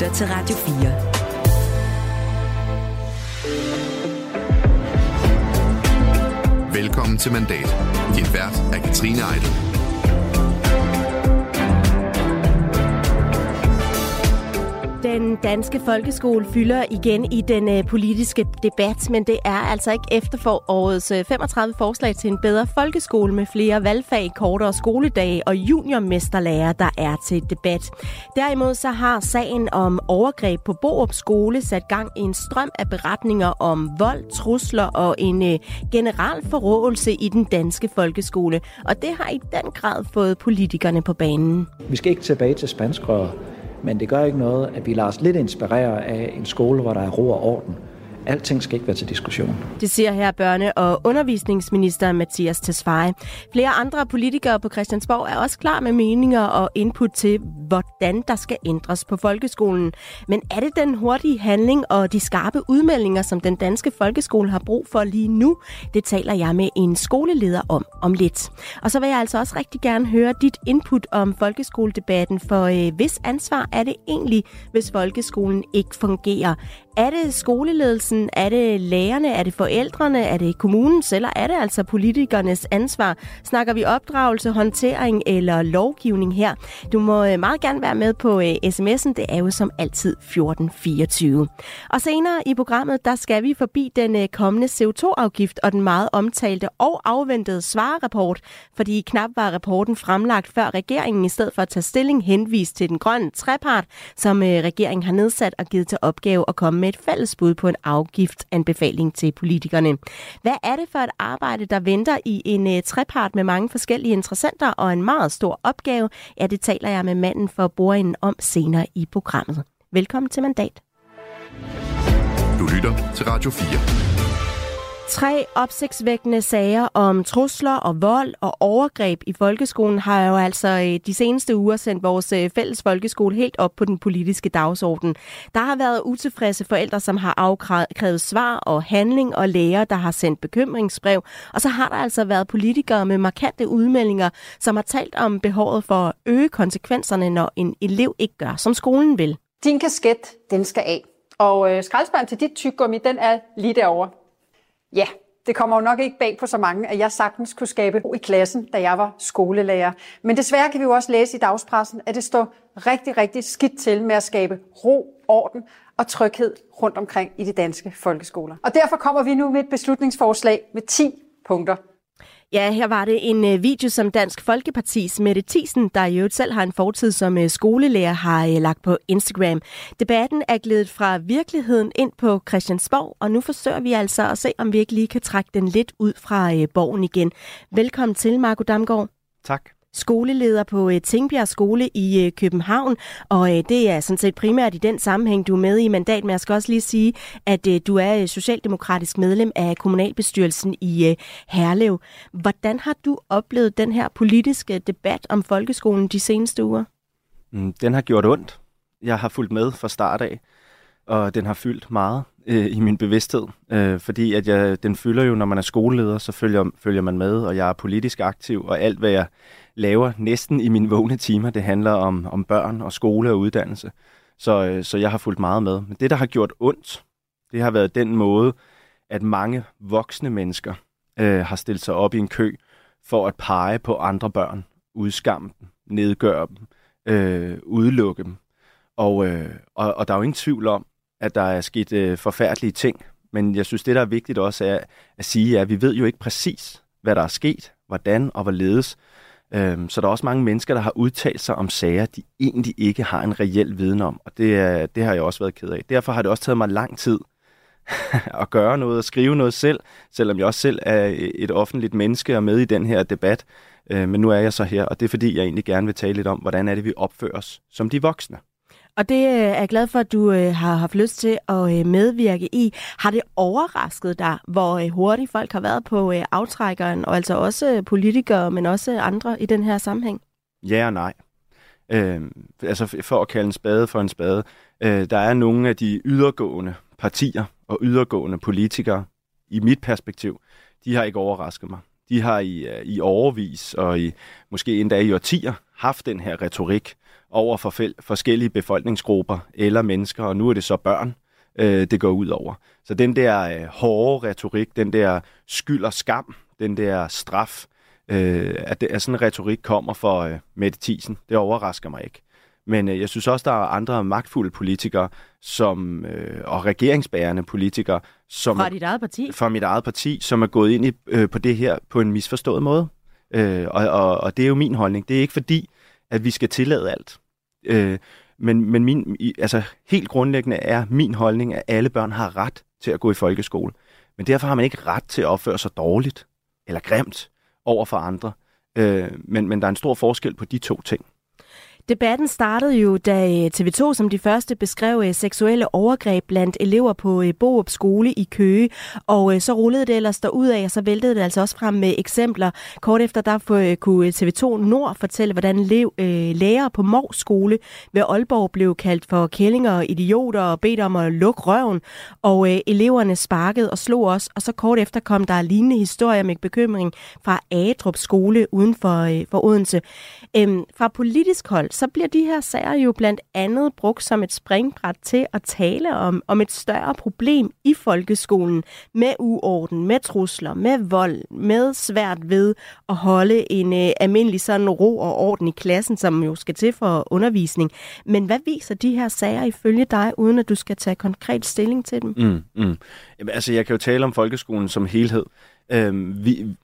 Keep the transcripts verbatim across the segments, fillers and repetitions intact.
lytter til Radio fire. Velkommen til Mandat. Din vært er Kathrine Ejdum. Den danske folkeskole fylder igen i den øh, politiske debat, men det er altså ikke efterårets øh, femogtredive forslag til en bedre folkeskole med flere valgfag, kortere skoledage og juniormesterlærer, der er til debat. Derimod så har sagen om overgreb på Borup skole sat gang i en strøm af beretninger om vold, trusler og en øh, generel forrådelse i den danske folkeskole. Og det har i den grad fået politikerne på banen. Vi skal ikke tilbage til spanskrøret. Men det gør ikke noget, at vi lader os lidt inspirere af en skole, hvor der er ro og orden. Alting skal ikke være til diskussion. Det siger her børne- og undervisningsminister Mathias Tesfaye. Flere andre politikere på Christiansborg er også klar med meninger og input til, hvordan der skal ændres på folkeskolen. Men er det den hurtige handling og de skarpe udmeldinger, som den danske folkeskole har brug for lige nu? Det taler jeg med en skoleleder om om lidt. Og så vil jeg altså også rigtig gerne høre dit input om folkeskoledebatten, for øh, hvis ansvar er det egentlig, hvis folkeskolen ikke fungerer? Er det skoleledelsen? Er det lærerne? Er det forældrene? Er det kommunens? Eller er det altså politikernes ansvar? Snakker vi opdragelse, håndtering eller lovgivning her? Du må meget gerne være med på sms'en. Det er jo som altid fjorten fireogtyve. Og senere i programmet, der skal vi forbi den kommende C O to afgift og den meget omtalte og afventede Svarer-rapport. Fordi knap var rapporten fremlagt, før regeringen i stedet for at tage stilling henviste til den grønne trepart, som regeringen har nedsat og givet til opgave at komme med et fælles bud på en afgiftsanbefaling til politikerne. Hvad er det for et arbejde, der venter i en trepart med mange forskellige interessenter og en meget stor opgave? Ja, det taler jeg med manden for bordenden om senere i programmet. Velkommen til Mandat. Du lytter til Radio fire. Tre opsigtsvækkende sager om trusler og vold og overgreb i folkeskolen har jo altså de seneste uger sendt vores fælles folkeskole helt op på den politiske dagsorden. Der har været utilfredse forældre, som har afkrævet svar og handling, og lærere, der har sendt bekymringsbrev. Og så har der altså været politikere med markante udmeldinger, som har talt om behovet for at øge konsekvenserne, når en elev ikke gør, som skolen vil. Din kasket, den skal af. Og skraldespanden til dit tyggegummi, den er lige derovre. Ja, det kommer jo nok ikke bag på så mange, at jeg sagtens kunne skabe ro i klassen, da jeg var skolelærer. Men desværre kan vi jo også læse i dagspressen, at det står rigtig, rigtig skidt til med at skabe ro, orden og tryghed rundt omkring i de danske folkeskoler. Og derfor kommer vi nu med et beslutningsforslag med ti punkter. Ja, her var det en video, som Dansk Folkepartis Mette Thiesen, der jo selv har en fortid som skolelærer, har lagt på Instagram. Debatten er gledet fra virkeligheden ind på Christiansborg, og nu forsøger vi altså at se, om vi ikke lige kan trække den lidt ud fra borgen igen. Velkommen til, Marco Damgaard. Tak. Skoleleder på Tingbjerg Skole i København, og det er sådan set primært i den sammenhæng, du er med i Mandat, men jeg skal også lige sige, at du er socialdemokratisk medlem af kommunalbestyrelsen i Herlev. Hvordan har du oplevet den her politiske debat om folkeskolen de seneste uger? Den har gjort ondt. Jeg har fulgt med fra start af, og den har fyldt meget øh, i min bevidsthed, øh, fordi at jeg, den fylder jo, når man er skoleleder, så følger, følger man med, og jeg er politisk aktiv, og alt hvad jeg laver næsten i mine vågne timer, det handler om, om børn og skole og uddannelse, så, øh, så jeg har fulgt meget med. Men det, der har gjort ondt, det har været den måde, at mange voksne mennesker øh, har stillet sig op i en kø for at pege på andre børn, udskamme dem, nedgøre dem, øh, udelukke dem, og, øh, og, og der er jo ingen tvivl om, at der er sket øh, forfærdelige ting. Men jeg synes, det, der er vigtigt også er at sige, at vi ved jo ikke præcis, hvad der er sket, hvordan og hvorledes. Øhm, så der er også mange mennesker, der har udtalt sig om sager, de egentlig ikke har en reel viden om. Og det, er, det har jeg også været ked af. Derfor har det også taget mig lang tid at gøre noget og skrive noget selv, selvom jeg også selv er et offentligt menneske og med i den her debat. Øh, men nu er jeg så her, og det er fordi, jeg egentlig gerne vil tale lidt om, hvordan er det, vi opfører os som de voksne. Og det er jeg glad for, at du har haft lyst til at medvirke i. Har det overrasket dig, hvor hurtigt folk har været på aftrækkeren, og altså også politikere, men også andre i den her sammenhæng? Ja og nej. Øh, altså for at kalde en spade for en spade. Øh, der er nogle af de ydergående partier og ydergående politikere, i mit perspektiv, de har ikke overrasket mig. De har i, i årevis og i, måske endda i årtier haft den her retorik over for forskellige befolkningsgrupper eller mennesker, og nu er det så børn, øh, det går ud over. Så den der øh, hårde retorik, den der skyld og skam, den der straf, øh, at, det, at sådan en retorik kommer fra øh, Mette Thiesen, det overrasker mig ikke. Men øh, jeg synes også, der er andre magtfulde politikere som, øh, og regeringsbærende politikere som, fra dit eget parti? Fra mit eget parti, som er gået ind i, øh, på det her på en misforstået måde. Øh, og, og, og det er jo min holdning. Det er ikke fordi, at vi skal tillade alt. Øh, men men min, altså, helt grundlæggende er min holdning, at alle børn har ret til at gå i folkeskole. Men derfor har man ikke ret til at opføre sig dårligt eller grimt over for andre. Øh, men, men der er en stor forskel på de to ting. Debatten startede jo, da T V to som de første beskrev seksuelle overgreb blandt elever på Borup skole i Køge, og så rullede det ellers derudad, og så væltede det altså også frem med eksempler. Kort efter der kunne T V to Nord fortælle, hvordan lærere på Morgs skole ved Aalborg blev kaldt for kællinger og idioter og bedt om at lukke røven, og eleverne sparkede og slog os, og så kort efter kom der lignende historier med bekymring fra Adrop skole uden for, for Odense. Øhm, fra politisk hold så bliver de her sager jo blandt andet brugt som et springbræt til at tale om, om et større problem i folkeskolen med uorden, med trusler, med vold, med svært ved at holde en øh, almindelig sådan ro og orden i klassen, som jo skal til for undervisning. Men hvad viser de her sager ifølge dig, uden at du skal tage konkret stilling til dem? Mm, mm. Jamen, altså, jeg kan jo tale om folkeskolen som helhed. Øhm, vi,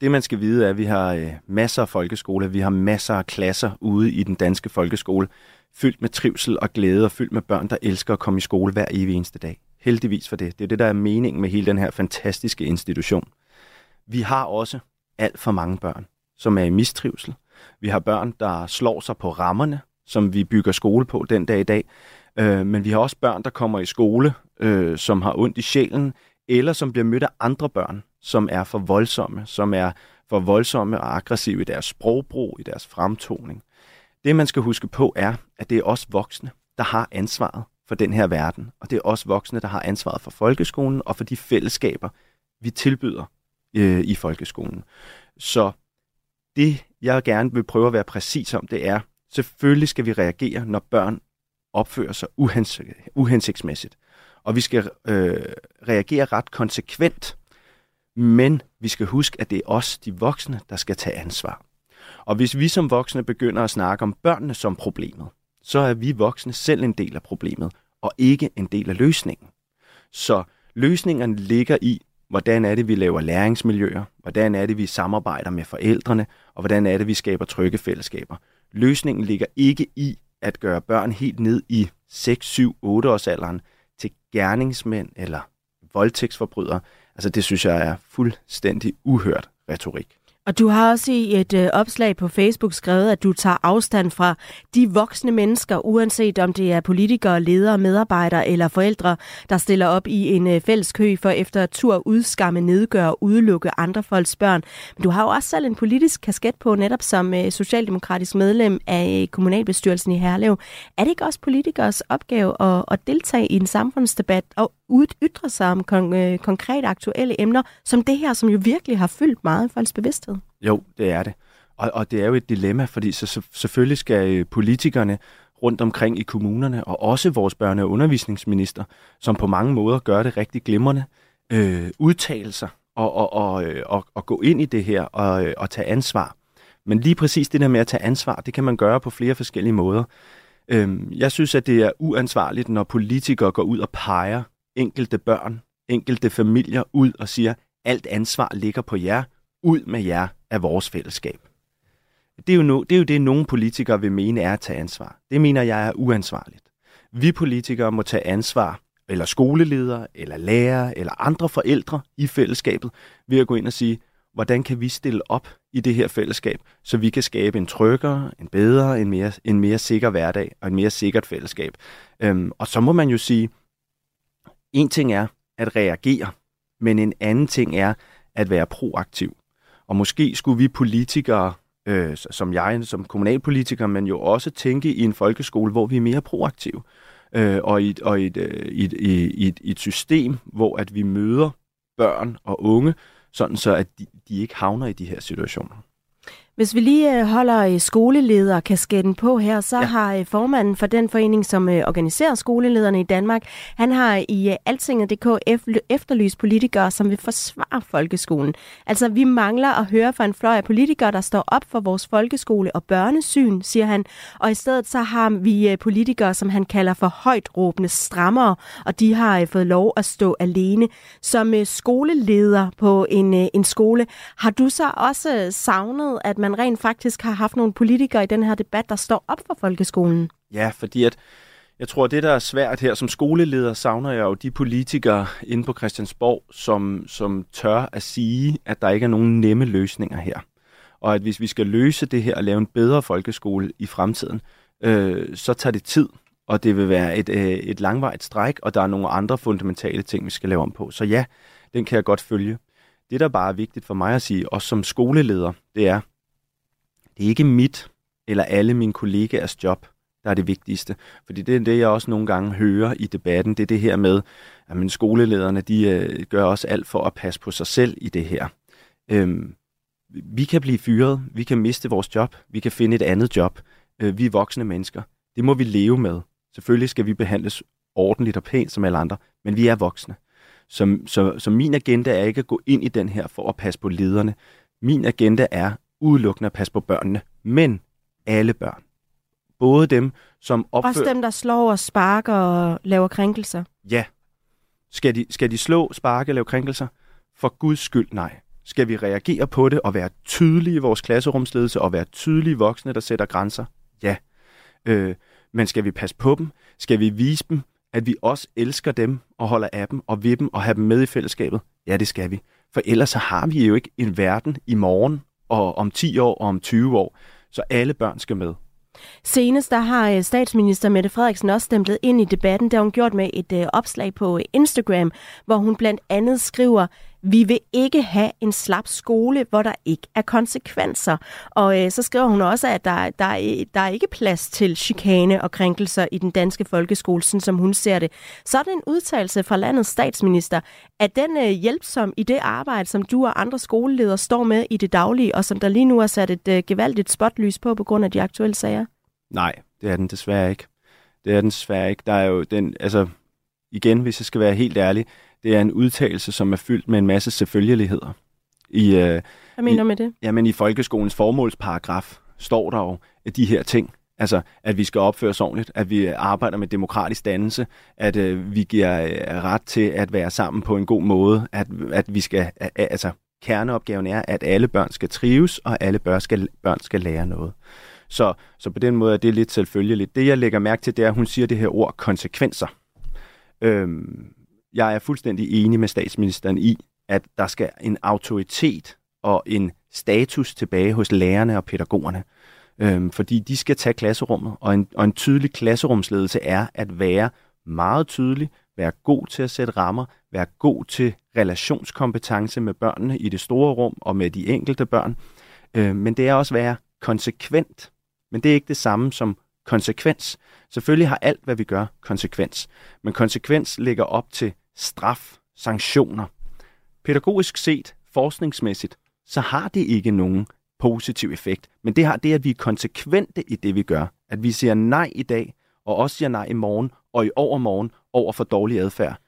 det man skal vide er, at vi har øh, masser af folkeskoler, vi har masser af klasser ude i den danske folkeskole, fyldt med trivsel og glæde og fyldt med børn, der elsker at komme i skole hver evig eneste dag. Heldigvis for det. Det er det, der er meningen med hele den her fantastiske institution. Vi har også alt for mange børn, som er i mistrivsel. Vi har børn, der slår sig på rammerne, som vi bygger skole på den dag i dag. Øh, men vi har også børn, der kommer i skole, øh, som har ondt i sjælen, eller som bliver mødt af andre børn, som er for voldsomme, som er for voldsomme og aggressive i deres sprogbrug, i deres fremtoning. Det, man skal huske på, er, at det er os voksne, der har ansvaret for den her verden, og det er os voksne, der har ansvaret for folkeskolen og for de fællesskaber, vi tilbyder øh, i folkeskolen. Så det, jeg gerne vil prøve at være præcis om, det er, selvfølgelig skal vi reagere, når børn opfører sig uhensigt, uhensigtsmæssigt, og vi skal øh, reagere ret konsekvent. Men vi skal huske, at det er os, de voksne, der skal tage ansvar. Og hvis vi som voksne begynder at snakke om børnene som problemet, så er vi voksne selv en del af problemet, og ikke en del af løsningen. Så løsningerne ligger i, hvordan er det, vi laver læringsmiljøer, hvordan er det, vi samarbejder med forældrene, og hvordan er det, vi skaber trygge fællesskaber. Løsningen ligger ikke i at gøre børn helt ned i seks, syv, otte-årsalderen til gerningsmænd eller voldtægtsforbrydere. Altså, det synes jeg er fuldstændig uhørt retorik. Og du har også i et øh, opslag på Facebook skrevet, at du tager afstand fra de voksne mennesker, uanset om det er politikere, ledere, medarbejdere eller forældre, der stiller op i en øh, fælles kø for efter tur udskamme, nedgøre og udelukke andre folks børn. Men du har jo også selv en politisk kasket på, netop som øh, socialdemokratisk medlem af øh, kommunalbestyrelsen i Herlev. Er det ikke også politikers opgave at, at deltage i en samfundsdebat og ytre sig om kon- øh, konkrete aktuelle emner, som det her, som jo virkelig har fyldt meget i folks bevidsthed? Jo, det er det. Og, og det er jo et dilemma, fordi så, så, selvfølgelig skal politikerne rundt omkring i kommunerne, og også vores børne- og undervisningsminister, som på mange måder gør det rigtig glimrende, øh, udtale sig og, og, og, og, og gå ind i det her og, og tage ansvar. Men lige præcis det der med at tage ansvar, det kan man gøre på flere forskellige måder. Øh, jeg synes, at det er uansvarligt, når politikere går ud og peger enkelte børn, enkelte familier ud og siger, alt ansvar ligger på jer, ud med jer af vores fællesskab. Det er, jo no, det er jo det, nogle politikere vil mene er at tage ansvar. Det mener jeg er uansvarligt. Vi politikere må tage ansvar, eller skoleledere, eller lærere, eller andre forældre i fællesskabet, ved at gå ind og sige, hvordan kan vi stille op i det her fællesskab, så vi kan skabe en tryggere, en bedre, en mere, en mere sikker hverdag, og en mere sikkert fællesskab. Øhm, og så må man jo sige, en ting er at reagere, men en anden ting er at være proaktiv. Og måske skulle vi politikere, øh, som jeg, som kommunalpolitiker, men jo også tænke i en folkeskole, hvor vi er mere proaktive. Øh, og i et, og et, øh, et, et, et system, hvor at vi møder børn og unge, sådan så at de, de ikke havner i de her situationer. Hvis vi lige holder skolelederkasketten på her, så ja. har formanden for den forening, som organiserer skolelederne i Danmark, han har i Altinget punktum d k efterlyst politikere, som vil forsvare folkeskolen. Altså, vi mangler at høre fra en fløj af politikere, der står op for vores folkeskole og børnesyn, siger han. Og i stedet så har vi politikere, som han kalder for højt råbende strammere, og de har fået lov at stå alene. Som skoleleder på en, en skole, har du så også savnet, at man man rent faktisk har haft nogle politikere i den her debat, der står op for folkeskolen? Ja, fordi at jeg tror, det der er svært her, som skoleleder savner jeg jo de politikere inde på Christiansborg, som, som tør at sige, at der ikke er nogen nemme løsninger her. Og at hvis vi skal løse det her og lave en bedre folkeskole i fremtiden, øh, så tager det tid, og det vil være et, øh, et langvarigt stræk, og der er nogle andre fundamentale ting, vi skal lave om på. Så ja, den kan jeg godt følge. Det, der bare er vigtigt for mig at sige, også som skoleleder, det er, det er ikke mit eller alle mine kollegaers job, der er det vigtigste. Fordi det er det, jeg også nogle gange hører i debatten. Det er det her med, at men, skolelederne de gør også alt for at passe på sig selv i det her. Øhm, vi kan blive fyret, vi kan miste vores job, vi kan finde et andet job. Øh, vi er voksne mennesker. Det må vi leve med. Selvfølgelig skal vi behandles ordentligt og pænt som alle andre, men vi er voksne. Så, så, så min agenda er ikke at gå ind i den her for at passe på lederne. Min agenda er udelukkende at passe på børnene, men alle børn. Både dem, som opfører... Også dem, der slår og sparker og laver krænkelser. Ja. Skal de, skal de slå, sparke og lave krænkelser? For guds skyld, nej. Skal vi reagere på det og være tydelige i vores klasserumsledelse og være tydelige voksne, der sætter grænser? Ja. Øh, men skal vi passe på dem? Skal vi vise dem, at vi også elsker dem og holder af dem og ved dem og have dem med i fællesskabet? Ja, det skal vi. For ellers så har vi jo ikke en verden i morgen, og om ti år og om tyve år, så alle børn skal med. Senest der har statsminister Mette Frederiksen også stemplet ind i debatten, der hun gjort med et opslag på Instagram, hvor hun blandt andet skriver: "Vi vil ikke have en slap skole, hvor der ikke er konsekvenser." Og øh, så skriver hun også, at der, der, der er ikke plads til chikane og krænkelser i den danske folkeskole, sådan som hun ser det. Så er det en udtalelse fra landets statsminister. Er den øh, hjælpsom i det arbejde, som du og andre skoleledere står med i det daglige, og som der lige nu er sat et øh, gevaldigt spotlys på på grund af de aktuelle sager? Nej, det er den desværre ikke. Det er den desværre ikke. Der er jo den, altså igen, hvis jeg skal være helt ærlig, det er en udtalelse, som er fyldt med en masse selvfølgeligheder. I, øh, Hvad mener du med det? Jamen i folkeskolens formålsparagraf står der jo de her ting. Altså, at vi skal opføre os ordentligt, at vi arbejder med demokratisk dannelse, at øh, vi giver øh, ret til at være sammen på en god måde, at, at vi skal, øh, altså kerneopgaven er, at alle børn skal trives, og alle børn skal, børn skal lære noget. Så, så på den måde er det lidt selvfølgeligt. Det jeg lægger mærke til, det er, at hun siger det her ord konsekvenser. Øhm, Jeg er fuldstændig enig med statsministeren i, at der skal en autoritet og en status tilbage hos lærerne og pædagogerne. Øhm, fordi de skal tage klasserummet, og en, og en tydelig klasserumsledelse er at være meget tydelig, være god til at sætte rammer, være god til relationskompetence med børnene i det store rum og med de enkelte børn. Øhm, men det er også at være konsekvent. Men det er ikke det samme som konsekvens. Selvfølgelig har alt, hvad vi gør, konsekvens. Men konsekvens ligger op til straf, sanktioner. Pædagogisk set, forskningsmæssigt, så har det ikke nogen positiv effekt. Men det har det, at vi er konsekvente i det, vi gør. At vi siger nej i dag, og også siger nej i morgen, og i overmorgen over for dårlig adfærd.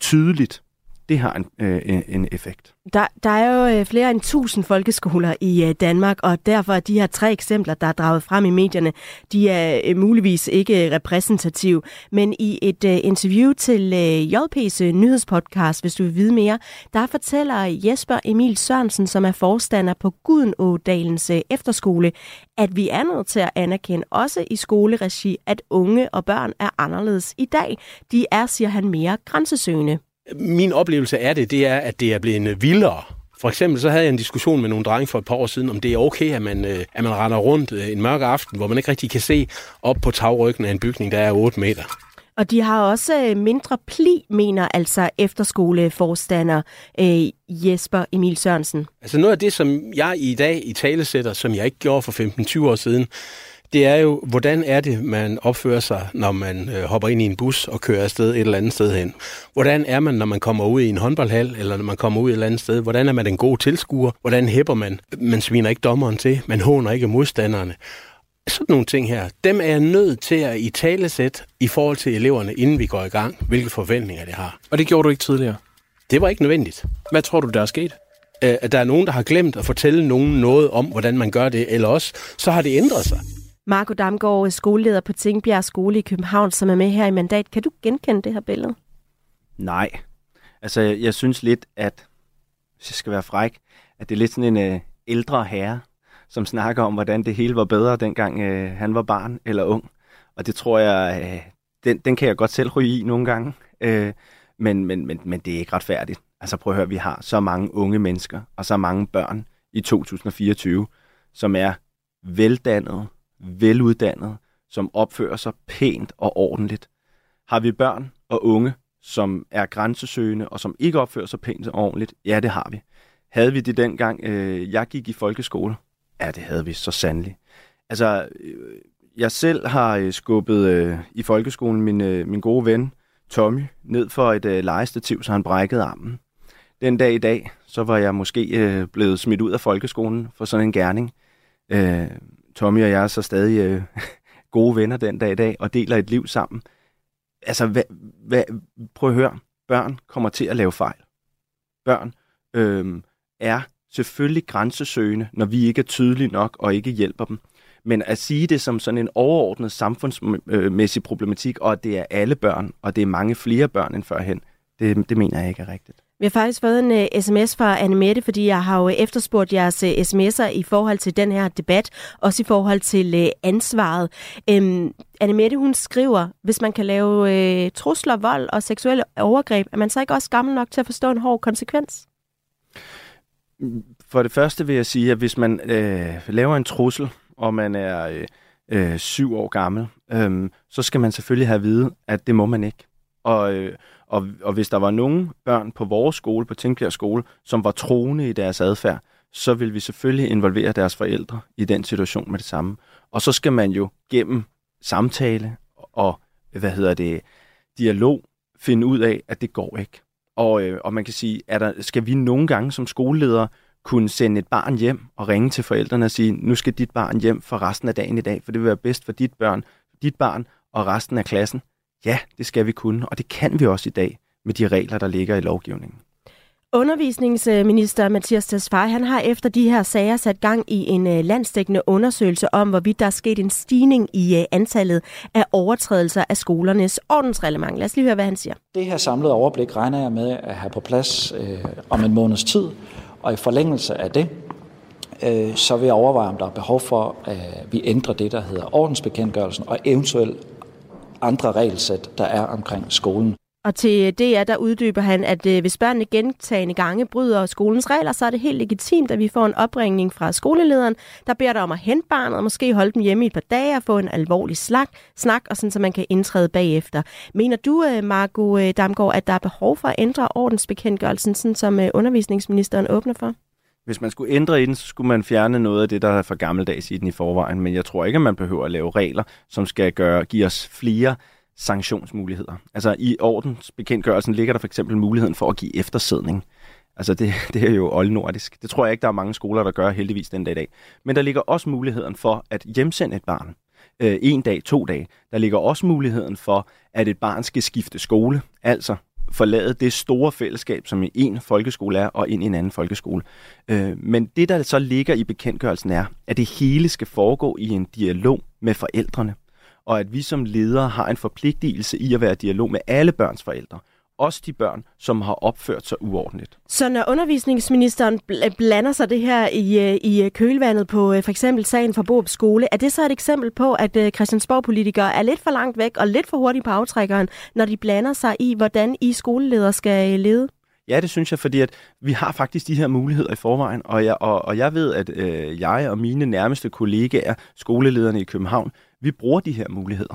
Tydeligt. Det har en, øh, en effekt. Der, der er jo flere end tusind folkeskoler i øh, Danmark, og derfor er de her tre eksempler, der er draget frem i medierne, de er øh, muligvis ikke repræsentative. Men i et øh, interview til øh, J P's nyhedspodcast, hvis du vil vide mere, der fortæller Jesper Emil Sørensen, som er forstander på Gudenådalens øh, efterskole, at vi er nødt til at anerkende også i skoleregi, at unge og børn er anderledes i dag. De er, siger han, mere grænsesøgende. Min oplevelse af det, det er, at det er blevet vildere. For eksempel så havde jeg en diskussion med nogle drenge for et par år siden, om det er okay, at man, at man render rundt en mørk aften, hvor man ikke rigtig kan se op på tagryggen af en bygning, der er otte meter. Og de har også mindre pli, mener altså efterskoleforstander øh, Jesper Emil Sørensen. Altså noget af det, som jeg i dag i talesætter, som jeg ikke gjorde for femten til tyve år siden, det er jo, hvordan er det, man opfører sig, når man øh, hopper ind i en bus og kører afsted et eller andet sted hen? Hvordan er man, når man kommer ud i en håndboldhal, eller når man kommer ud et eller andet sted? Hvordan er man den gode tilskuer? Hvordan hæpper man? Man sviner ikke dommeren til, man håner ikke modstanderne. Sådan nogle ting her, dem er jeg nødt til at italesætte i forhold til eleverne, inden vi går i gang, hvilke forventninger de har. Og det gjorde du ikke tidligere? Det var ikke nødvendigt. Hvad tror du, der er sket? At der er nogen, der har glemt at fortælle nogen noget om, hvordan man gør det, eller også, så har det ændret sig. Marco Damgaard, skoleleder på Tingbjerg Skole i København, som er med her i mandat. Kan du genkende det her billede? Nej. Altså, jeg synes lidt, at, hvis jeg skal være fræk, at det er lidt sådan en øh, ældre herre, som snakker om, hvordan det hele var bedre, dengang øh, han var barn eller ung. Og det tror jeg, øh, den, den kan jeg godt selv ryge i nogle gange. Øh, men, men, men, men det er ikke retfærdigt. Altså prøv at høre, vi har så mange unge mennesker og så mange børn i to tusind og fireogtyve, som er veldannede, veluddannede, som opfører sig pænt og ordentligt. Har vi børn og unge, som er grænsesøgende og som ikke opfører sig pænt og ordentligt? Ja, det har vi. Havde vi det dengang, øh, jeg gik i folkeskole? Ja, det havde vi så sandelig. Altså, jeg selv har skubbet øh, i folkeskolen min, øh, min gode ven Tommy ned for et øh, legestativ, så han brækkede armen. Den dag i dag, så var jeg måske øh, blevet smidt ud af folkeskolen for sådan en gerning. Øh, Tommy og jeg er så stadig øh, gode venner den dag i dag og deler et liv sammen. Altså, hva, hva, prøv at høre. Børn kommer til at lave fejl. Børn øh, er selvfølgelig grænsesøgende, når vi ikke er tydelige nok og ikke hjælper dem. Men at sige det som sådan en overordnet samfundsmæssig problematik, og at det er alle børn, og det er mange flere børn end førhen, det, det mener jeg ikke er rigtigt. Vi har faktisk fået en uh, sms fra Anne-Mette, fordi jeg har jo efterspurgt jeres uh, sms'er i forhold til den her debat, også i forhold til uh, ansvaret. Um, Anne-Mette, hun skriver, hvis man kan lave uh, trusler, vold og seksuelle overgreb, er man så ikke også gammel nok til at forstå en hård konsekvens? For det første vil jeg sige, at hvis man øh, laver en trussel, og man er øh, øh, syv år gammel, øh, så skal man selvfølgelig have at vide, at det må man ikke. Og, øh, og, og hvis der var nogen børn på vores skole, på Tingbjerg Skole, som var troende i deres adfærd, så vil vi selvfølgelig involvere deres forældre i den situation med det samme. Og så skal man jo gennem samtale og hvad hedder det, dialog finde ud af, at det går ikke. Og, øh, og man kan sige, er der, skal vi nogle gange som skoleledere kunne sende et barn hjem og ringe til forældrene og sige, nu skal dit barn hjem for resten af dagen i dag, for det vil være bedst for dit børn, dit barn og resten af klassen? Ja, det skal vi kunne, og det kan vi også i dag med de regler, der ligger i lovgivningen. Undervisningsminister Mathias Tesfaye, han har efter de her sager sat gang i en landsdækkende undersøgelse om, hvorvidt der er sket en stigning i antallet af overtrædelser af skolernes ordensreglement. Lad os lige høre, hvad han siger. Det her samlede overblik regner jeg med at have på plads øh, om en måneds tid, og i forlængelse af det, øh, så vil jeg overveje, om der er behov for, at vi ændrer det, der hedder ordensbekendtgørelsen, og eventuelt andre regelsæt, der er omkring skolen. Og til D R, der uddyber han, at hvis børnene gentagne gange bryder skolens regler, så er det helt legitimt, at vi får en opringning fra skolelederen, der beder dig om at hente barnet og måske holde dem hjemme i et par dage og få en alvorlig slag, snak, og sådan, så man kan indtræde bagefter. Mener du, Marco Damgaard, at der er behov for at ændre ordensbekendtgørelsen, sådan som undervisningsministeren åbner for? Hvis man skulle ændre i den, så skulle man fjerne noget af det, der er for gammeldags i den i forvejen, men jeg tror ikke, at man behøver at lave regler, som skal gøre, give os flere sanktionsmuligheder. Altså i ordensbekendtgørelsen ligger der for eksempel muligheden for at give eftersidning. Altså det, det er jo oldnordisk. Det tror jeg ikke, der er mange skoler, der gør heldigvis den dag i dag. Men der ligger også muligheden for at hjemsende et barn. Øh, en dag, to dage. Der ligger også muligheden for, at et barn skal skifte skole. Altså forlade det store fællesskab, som en folkeskole er, og ind i en anden folkeskole. Øh, men det, der så ligger i bekendtgørelsen er, at det hele skal foregå i en dialog med forældrene. Og at vi som ledere har en forpligtelse i at være i dialog med alle børns forældre. Også de børn, som har opført sig uordentligt. Så når undervisningsministeren bl- blander sig det her i, i kølvandet på for eksempel sagen fra Borup skole, er det så et eksempel på, at Christiansborg-politikere er lidt for langt væk og lidt for hurtigt på aftrækkeren, når de blander sig i, hvordan I skoleledere skal lede? Ja, det synes jeg, fordi at vi har faktisk de her muligheder i forvejen, og jeg, og, og jeg ved, at øh, jeg og mine nærmeste kollegaer, skolelederne i København, vi bruger de her muligheder.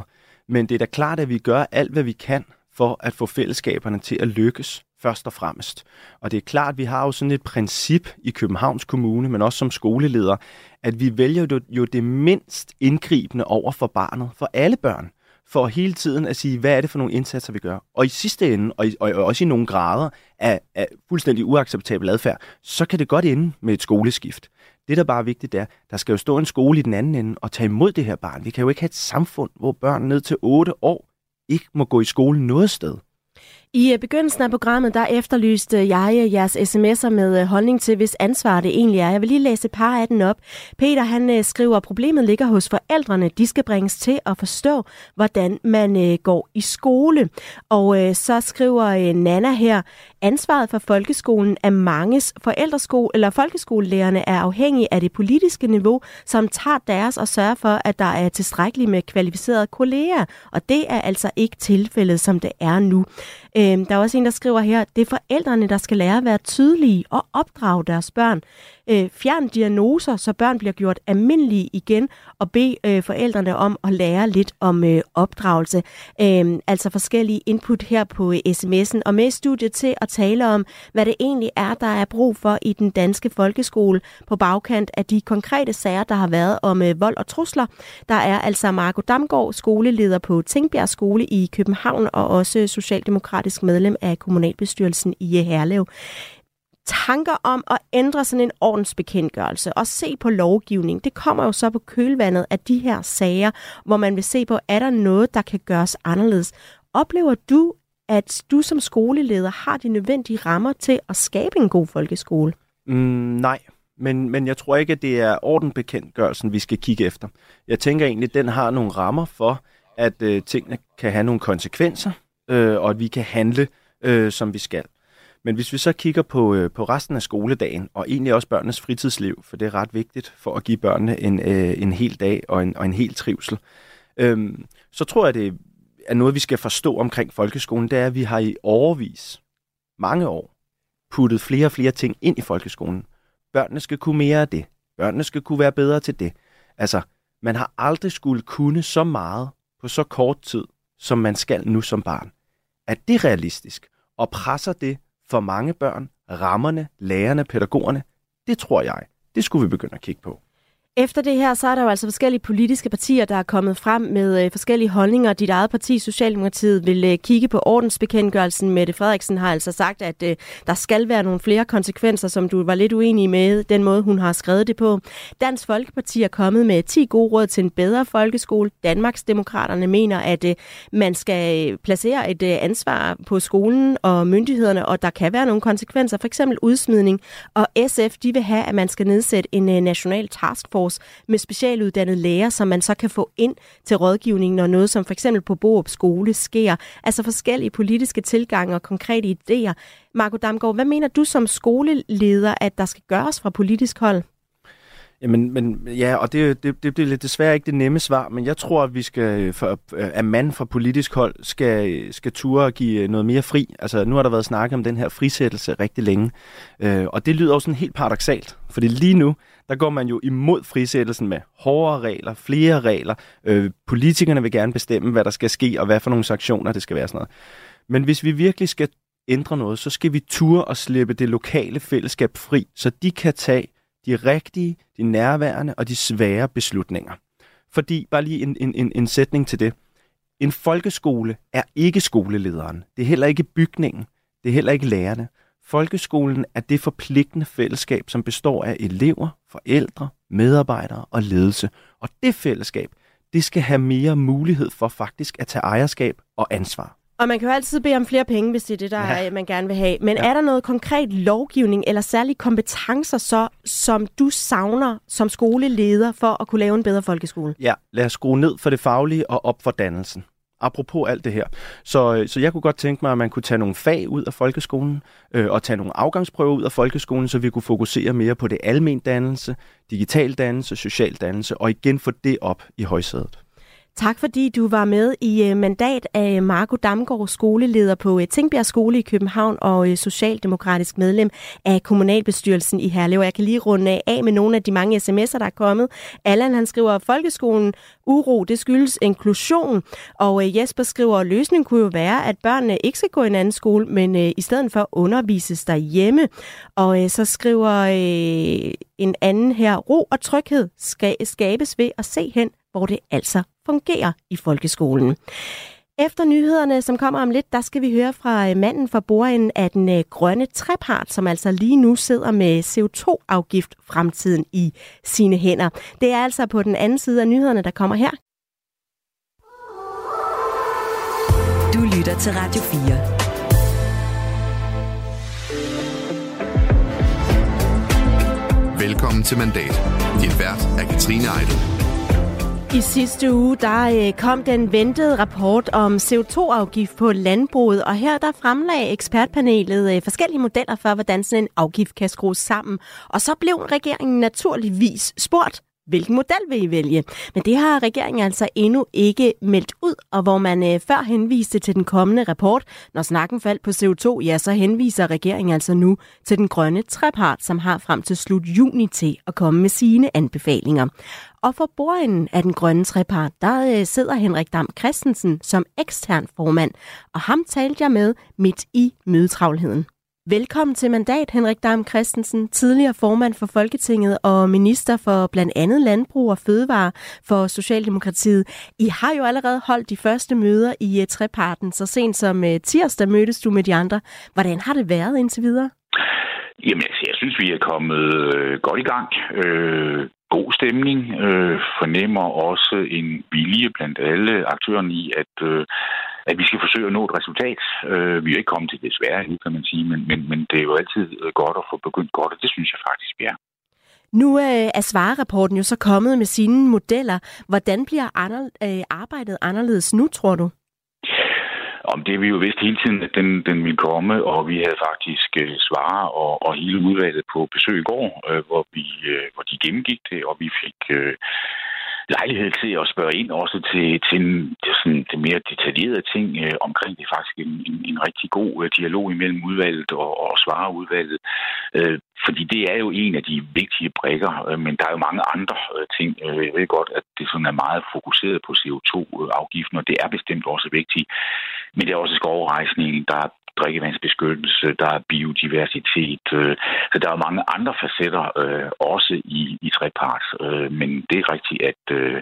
Men det er da klart, at vi gør alt, hvad vi kan for at få fællesskaberne til at lykkes først og fremmest. Og det er klart, at vi har jo sådan et princip i Københavns Kommune, men også som skoleleder, at vi vælger jo det mindst indgribende over for barnet, for alle børn, for hele tiden at sige, hvad er det for nogle indsatser, vi gør. Og i sidste ende, og, i, og også i nogle grader af, af fuldstændig uacceptabel adfærd, så kan det godt ende med et skoleskift. Det, der bare er vigtigt, er, der skal jo stå en skole i den anden ende og tage imod det her barn. Vi kan jo ikke have et samfund, hvor børn ned til otte år ikke må gå i skole noget sted. I begyndelsen af programmet, der efterlyste jeg jeres sms'er med holdning til, hvis ansvar det egentlig er. Jeg vil lige læse et par af den op. Peter, han skriver, at problemet ligger hos forældrene. De skal bringes til at forstå, hvordan man går i skole. Og så skriver Nana her, ansvaret for folkeskolen er manges. Forældreskole eller folkeskolelærerne er afhængige af det politiske niveau, som tager deres og sørger for, at der er tilstrækkeligt med kvalificerede kolleger. Og det er altså ikke tilfældet, som det er nu. Øhm, der er også en, der skriver her, det er forældrene, der skal lære at være tydelige og opdrage deres børn. Øh, fjern diagnoser, så børn bliver gjort almindelige igen, og bed øh, forældrene om at lære lidt om øh, opdragelse. Øh, altså forskellige input her på øh, sms'en, og med i studiet til at tale om, hvad det egentlig er, der er brug for i den danske folkeskole på bagkant af de konkrete sager, der har været om øh, vold og trusler. Der er altså Marco Damgaard, skoleleder på Tingbjerg Skole i København, og også socialdemokrat medlem af kommunalbestyrelsen i Herlev. Tanker om at ændre sådan en ordensbekendtgørelse og se på lovgivning, det kommer jo så på kølvandet af de her sager, hvor man vil se på, er der noget, der kan gøres anderledes. Oplever du, at du som skoleleder har de nødvendige rammer til at skabe en god folkeskole? Mm, nej. Men, men jeg tror ikke, at det er ordensbekendtgørelsen, vi skal kigge efter. Jeg tænker egentlig, at den har nogle rammer for, at øh, tingene kan have nogle konsekvenser, og at vi kan handle, øh, som vi skal. Men hvis vi så kigger på, øh, på resten af skoledagen, og egentlig også børnenes fritidsliv, for det er ret vigtigt for at give børnene en, øh, en hel dag og en, og en hel trivsel, øh, så tror jeg, det er noget, vi skal forstå omkring folkeskolen, det er, at vi har i årevis, mange år, puttet flere og flere ting ind i folkeskolen. Børnene skal kunne mere af det. Børnene skal kunne være bedre til det. Altså, man har aldrig skulle kunne så meget på så kort tid, som man skal nu som barn. Er det realistisk? Og presser det for mange børn, rammerne, lærerne, pædagogerne? Det tror jeg. Det skulle vi begynde at kigge på. Efter det her, så er der jo altså forskellige politiske partier, der er kommet frem med forskellige holdninger. Dit eget parti, Socialdemokratiet, vil kigge på ordensbekendtgørelsen. Mette Frederiksen har altså sagt, at der skal være nogle flere konsekvenser, som du var lidt uenig med, den måde, hun har skrevet det på. Dansk Folkeparti er kommet med ti gode råd til en bedre folkeskole. Danmarksdemokraterne mener, at man skal placere et ansvar på skolen og myndighederne, og der kan være nogle konsekvenser, f.eks. udsmidning. Og S F, de vil have, at man skal nedsætte en national taskforce med specialuddannede læger, som man så kan få ind til rådgivningen, når noget som for eksempel på Borup skole sker. Altså forskellige politiske tilgange og konkrete idéer. Marco Damgaard, hvad mener du som skoleleder, at der skal gøres fra politisk hold? Jamen, men, ja, og det, det, det bliver desværre ikke det nemme svar, men jeg tror, at vi skal, for, at man fra politisk hold skal, skal ture og give noget mere fri. Altså, nu har der været snakket om den her frisættelse rigtig længe, øh, og det lyder jo sådan helt paradoksalt, fordi lige nu, der går man jo imod frisættelsen med hårdere regler, flere regler. Øh, politikerne vil gerne bestemme, hvad der skal ske, og hvad for nogle sanktioner det skal være sådan noget. Men hvis vi virkelig skal ændre noget, så skal vi ture og slippe det lokale fællesskab fri, så de kan tage de rigtige, de nærværende og de svære beslutninger. Fordi, bare lige en, en, en sætning til det. En folkeskole er ikke skolelederen. Det er heller ikke bygningen. Det er heller ikke lærerne. Folkeskolen er det forpligtende fællesskab, som består af elever, forældre, medarbejdere og ledelse. Og det fællesskab, det skal have mere mulighed for faktisk at tage ejerskab og ansvar. Og man kan jo altid bede om flere penge, hvis det er det, der ja. er, man gerne vil have. Men ja. er der noget konkret lovgivning eller særlige kompetencer, så, som du savner som skoleleder for at kunne lave en bedre folkeskole? Ja, lad os skrue ned for det faglige og op for dannelsen. Apropos alt det her. Så, så jeg kunne godt tænke mig, at man kunne tage nogle fag ud af folkeskolen, øh, og tage nogle afgangsprøver ud af folkeskolen, så vi kunne fokusere mere på det almen dannelse, digital dannelse, social dannelse, og igen få det op i højsædet. Tak fordi du var med i mandat af Marco Damgaard, skoleleder på Tingbjerg Skole i København og socialdemokratisk medlem af kommunalbestyrelsen i Herlev. Jeg kan lige runde af med nogle af de mange sms'er, der er kommet. Allan han skriver, at folkeskolen uro, det skyldes inklusion. Og Jesper skriver, at løsningen kunne jo være, at børnene ikke skal gå i en anden skole, men i stedet for undervises derhjemme. Og så skriver en anden her, ro og tryghed skabes ved at se hen, hvor det altså fungerer i folkeskolen. Efter nyhederne, som kommer om lidt, der skal vi høre fra manden for bordenden af den grønne trepart, som altså lige nu sidder med C O to afgift fremtiden i sine hænder. Det er altså på den anden side af nyhederne, der kommer her. Du lytter til Radio fire. Velkommen til Mandat. Din vært er Kathrine Ejdum. I sidste uge der kom den ventede rapport om C O to afgift på landbruget, og her der fremlagde ekspertpanelet forskellige modeller for, hvordan sådan en afgift kan skrues sammen. Og så blev regeringen naturligvis spurgt, hvilken model vil I vælge? Men det har regeringen altså endnu ikke meldt ud, og hvor man før henviste til den kommende rapport, når snakken faldt på C O to, ja, så henviser regeringen altså nu til den grønne trepart, som har frem til slut juni til at komme med sine anbefalinger. Og for bordenden af den grønne trepart, der sidder Henrik Dam Kristensen som ekstern formand, og ham talte jeg med midt i mødetravlheden. Velkommen til Mandat, Henrik Dam Kristensen, tidligere formand for Folketinget og minister for blandt andet landbrug og fødevare for Socialdemokratiet. I har jo allerede holdt de første møder i treparten, så sent som tirsdag mødtes du med de andre. Hvordan har det været indtil videre? Jamen, jeg synes, vi er kommet godt i gang. Øh, god stemning. Øh, fornemmer også en vilje blandt alle aktørerne i, at... Øh, at vi skal forsøge at nå et resultat. Øh, vi er ikke kommet til det svære, kan man sige, men, men, men det er jo altid godt at få begyndt godt, og det synes jeg faktisk, vi er. Nu øh, er Svarer-rapporten jo så kommet med sine modeller. Hvordan bliver ander, øh, arbejdet anderledes nu, tror du? Om det vi jo vidste hele tiden, at den, den ville komme, og vi havde faktisk øh, Svarer og, og hele udvalget på besøg i går, øh, hvor, vi, øh, hvor de gennemgik det, og vi fik... Øh, lejlighed til at spørge ind også til, til, til sådan, det mere detaljerede ting øh, omkring. Det er faktisk en, en, en rigtig god øh, dialog imellem udvalget og, og Svarer-udvalget. Øh, fordi det er jo en af de vigtige brikker, øh, men der er jo mange andre øh, ting. Øh, jeg ved godt, at det sådan er meget fokuseret på C O to afgiften, og det er bestemt også vigtigt. Men det er også skovrejsning, der er drikkevandsbeskyttelse, der er biodiversitet. Øh, så der er jo mange andre facetter øh, også i, i trepart. Øh, men det er rigtigt, at, øh,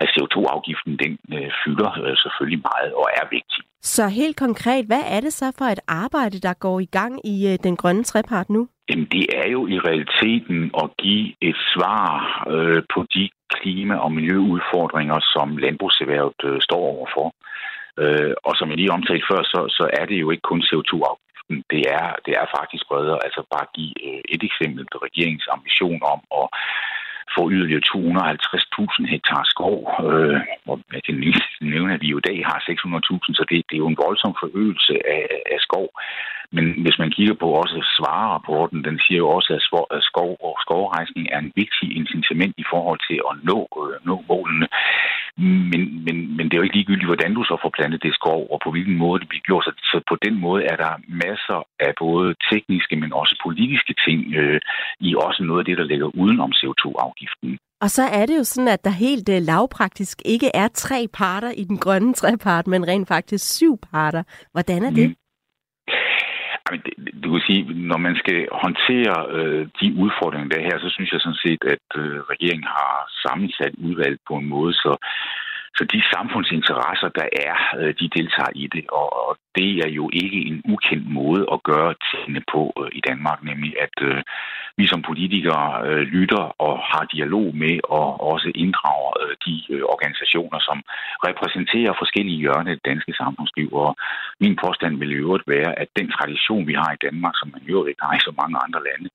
at C O to afgiften den øh, fylder øh, selvfølgelig meget og er vigtig. Så helt konkret, hvad er det så for et arbejde, der går i gang i øh, den grønne trepart nu? Jamen, det er jo i realiteten at give et svar øh, på de klima- og miljøudfordringer, som landbrugserhvervet øh, står overfor. Uh, og som jeg lige omtalte før, så, så er det jo ikke kun C O to afgiften. Det er, det er faktisk bredere. Altså bare give uh, et eksempel på regeringens ambition om at få yderligere to hundrede og halvtreds tusind hektar skov. Uh, og jeg kan nævne, at vi jo i dag har seks hundrede tusind, så det, det er jo en voldsom forøgelse af, af skov. Men hvis man kigger på også Svarer-rapporten, den siger jo også, at skov og skovrejsning er en vigtig incitament i forhold til at nå, uh, nå målene. Men, men, men det er jo ikke ligegyldigt, hvordan du så får plantet det skov, og på hvilken måde det bliver gjort. Så, så på den måde er der masser af både tekniske, men også politiske ting øh, i også noget af det, der ligger uden om C O to afgiften. Og så er det jo sådan, at der helt øh, lavpraktisk ikke er tre parter i den grønne trepart, men rent faktisk syv parter. Hvordan er det? Mm. Du kan sige, når man skal håndtere øh, de udfordringer, der her, så synes jeg sådan set, at øh, regeringen har sammensat udvalget på en måde, så, så de samfundsinteresser, der er, øh, de deltager i det. Og, og det er jo ikke en ukendt måde at gøre tingene på øh, i Danmark, nemlig at øh, vi som politikere øh, lytter og har dialog med og også inddrager øh, de øh, organisationer, som repræsenterer forskellige hjørner af det danske samfundsliv. Og min påstand vil i øvrigt være, at den tradition, vi har i Danmark, som man i øvrigt ikke har i så mange andre lande,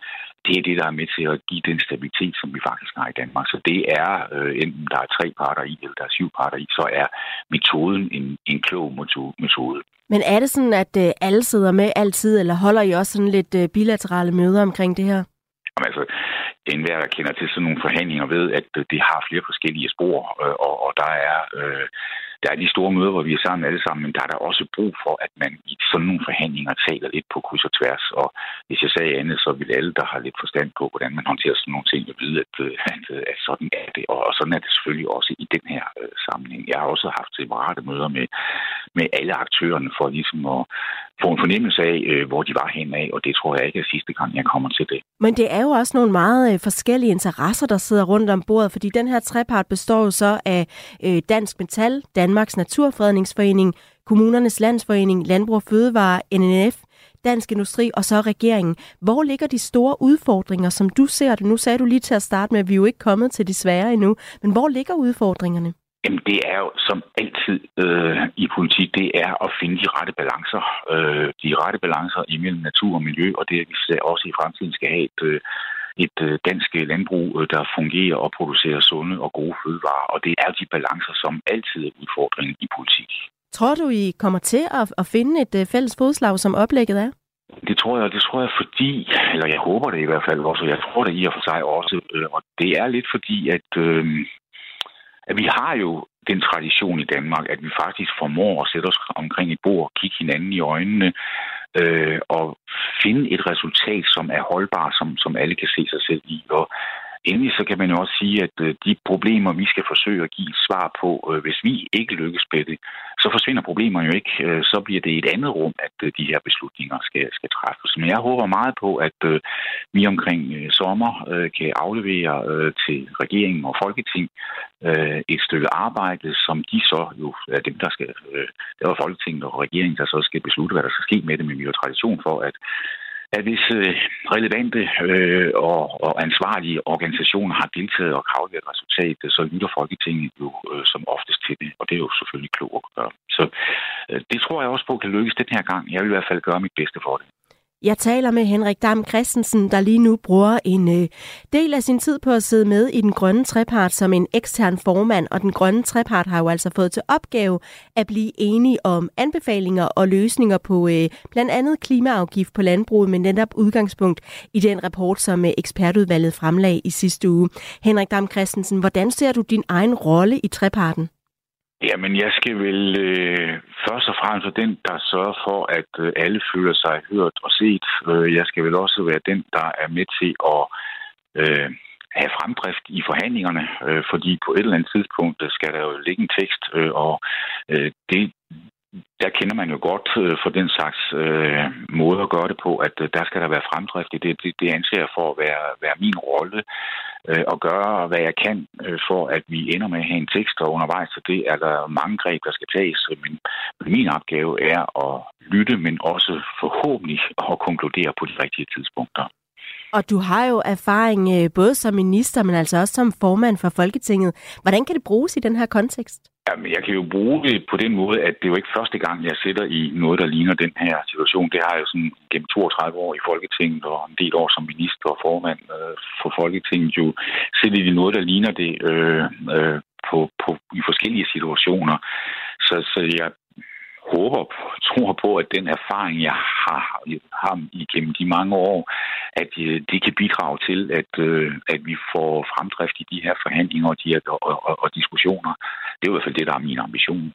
det er det, der er med til at give den stabilitet, som vi faktisk har i Danmark. Så det er, øh, enten der er tre parter i, eller der er syv parter i, så er metoden en, en klog metode. Men er det sådan, at øh, alle sidder med altid, eller holder I også sådan lidt øh, bilaterale møder omkring det her? Jamen, altså, enhver, der kender til sådan nogle forhandlinger, ved, at det har flere forskellige spor, og, og der er... Øh, Der er de store møder, hvor vi er sammen alle sammen, men der er der også brug for, at man i sådan nogle forhandlinger taler lidt på kryds og tværs. Og hvis jeg sagde andet, så vil alle, der har lidt forstand på, hvordan man håndterer sådan nogle ting, vil vide, at, at, at sådan er det. Og sådan er det selvfølgelig også i den her uh, sammenhæng. Jeg har også haft separate møder med, med alle aktørerne for ligesom at få en fornemmelse af, uh, hvor de var henad, og det tror jeg ikke er sidste gang, jeg kommer til det. Men det er jo også nogle meget uh, forskellige interesser, der sidder rundt om bordet, fordi den her trepart består jo så af uh, Dansk Metal, Danmark, Danmarks Naturfredningsforening, Kommunernes Landsforening, Landbrug og Fødevare, N N F, Dansk Industri og så regeringen. Hvor ligger de store udfordringer, som du ser det? Nu sagde du lige til at starte med, at vi jo ikke er kommet til de svære endnu. Men hvor ligger udfordringerne? Jamen, det er jo som altid øh, i politik, det er at finde de rette balancer. Øh, de rette balancer imellem natur og miljø, og det er, at vi også i fremtiden skal have et... Øh, et dansk landbrug, der fungerer og producerer sunde og gode fødevarer. Og det er de balancer, som altid er udfordringen i politik. Tror du, I kommer til at finde et fælles fodslag, som oplægget er? Det tror jeg, og det tror jeg fordi, eller jeg håber det i hvert fald også, jeg tror det i og for sig også, og det er lidt fordi, at, øh, at vi har jo den tradition i Danmark, at vi faktisk formår at sætte os omkring et bord og kigge hinanden i øjnene, Øh, og finde et resultat, som er holdbart, som, som alle kan se sig selv i. Og endelig så kan man jo også sige, at øh, de problemer, vi skal forsøge at give et svar på, øh, hvis vi ikke lykkes med det, så forsvinder problemer jo ikke. Øh, så bliver det et andet rum, at øh, de her beslutninger skal, skal træffes. Men jeg håber meget på, at øh, vi omkring øh, sommer øh, kan aflevere øh, til regeringen og Folketing øh, et stykke arbejde, som de så jo er dem, der skal... Øh, det er Folketinget og regeringen, der så skal beslutte, hvad der skal ske med det, men vi har tradition for, at at hvis relevante øh, og, og ansvarlige organisationer har deltaget og kravlet et resultat, så lytter Folketinget jo øh, som oftest til det, og det er jo selvfølgelig klogt at gøre. Så øh, det tror jeg også på kan lykkes den her gang. Jeg vil i hvert fald gøre mit bedste for det. Jeg taler med Henrik Dam Kristensen, der lige nu bruger en øh, del af sin tid på at sidde med i den grønne trepart som en ekstern formand, og den grønne trepart har jo altså fået til opgave at blive enige om anbefalinger og løsninger på øh, blandt andet klimaafgift på landbruget, men netop udgangspunkt i den rapport, som øh, ekspertudvalget fremlagde i sidste uge. Henrik Dam Kristensen, hvordan ser du din egen rolle i treparten? Jamen, jeg skal vel øh, først og fremmest være den, der sørger for, at øh, alle føler sig hørt og set. Øh, jeg skal vel også være den, der er med til at øh, have fremdrift i forhandlingerne, øh, fordi på et eller andet tidspunkt skal der jo ligge en tekst, øh, og øh, det der kender man jo godt øh, for den slags øh, måde at gøre det på, at øh, der skal der være fremdrift i det. Det, det anser jeg for at være, være min rolle øh, og gøre, hvad jeg kan, øh, for at vi ender med at have en tekst, og undervejs til det er der mange greb, der skal tages. Men, men min opgave er at lytte, men også forhåbentlig at konkludere på de rigtige tidspunkter. Og du har jo erfaring både som minister, men altså også som formand for Folketinget. Hvordan kan det bruges i den her kontekst? Jamen, jeg kan jo bruge det på den måde, at det er jo ikke første gang, jeg sidder i noget, der ligner den her situation. Det har jeg jo sådan gennem toogtredive år i Folketinget og en del år som minister og formand for Folketinget jo siddet i noget, der ligner det øh, øh, på, på, i forskellige situationer. Så, så jeg... håber og tror på, at den erfaring, jeg har, har igennem de mange år, at det kan bidrage til, at, at vi får fremdrift i de her forhandlinger og, de her, og, og, og diskussioner. Det er i hvert fald det, der er min ambition.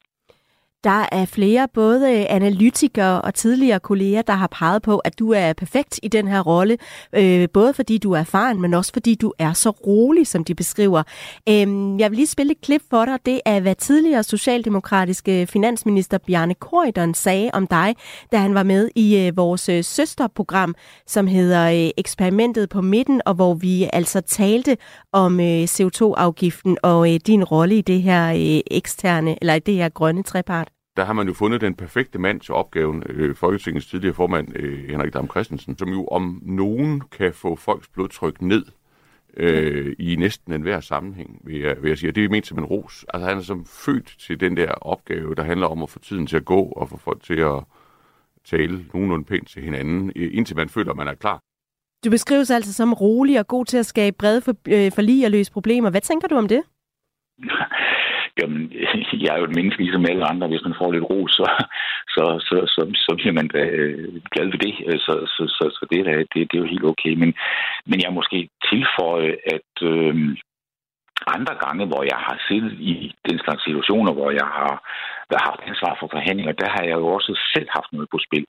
Der er flere, både analytikere og tidligere kolleger, der har peget på, at du er perfekt i den her rolle. Øh, både fordi du er erfaren, men også fordi du er så rolig, som de beskriver. Øh, jeg vil lige spille et klip for dig. Det er, hvad tidligere socialdemokratiske finansminister Bjarne Corydon sagde om dig, da han var med i øh, vores øh, søsterprogram, som hedder øh, Eksperimentet på midten, og hvor vi altså talte om øh, C O to afgiften og øh, din rolle i det her øh, eksterne, eller i det her grønne trepart. Der har man jo fundet den perfekte mand til opgaven, øh, Folketingets tidligere formand, øh, Henrik Dam Kristensen, som jo om nogen kan få folks blodtryk ned øh, i næsten enhver sammenhæng, vil jeg, vil jeg sige. Og det er ment som en ros. Altså han er som født til den der opgave, der handler om at få tiden til at gå og få folk til at tale nogenlunde pænt til hinanden, indtil man føler, at man er klar. Du beskrives altså som rolig og god til at skabe brede for, øh, forlig og løse problemer. Hvad tænker du om det? Jamen, jeg er jo et menneske ligesom alle andre. Hvis man får lidt ros, så, så, så, så, så bliver man da glad ved det. Så, så, så, så det, der, det, det er jo helt okay. Men, men jeg måske tilføje, at øh, andre gange, hvor jeg har siddet i den slags situationer, hvor jeg har, har haft ansvar for forhandlinger, der har jeg jo også selv haft noget på spil.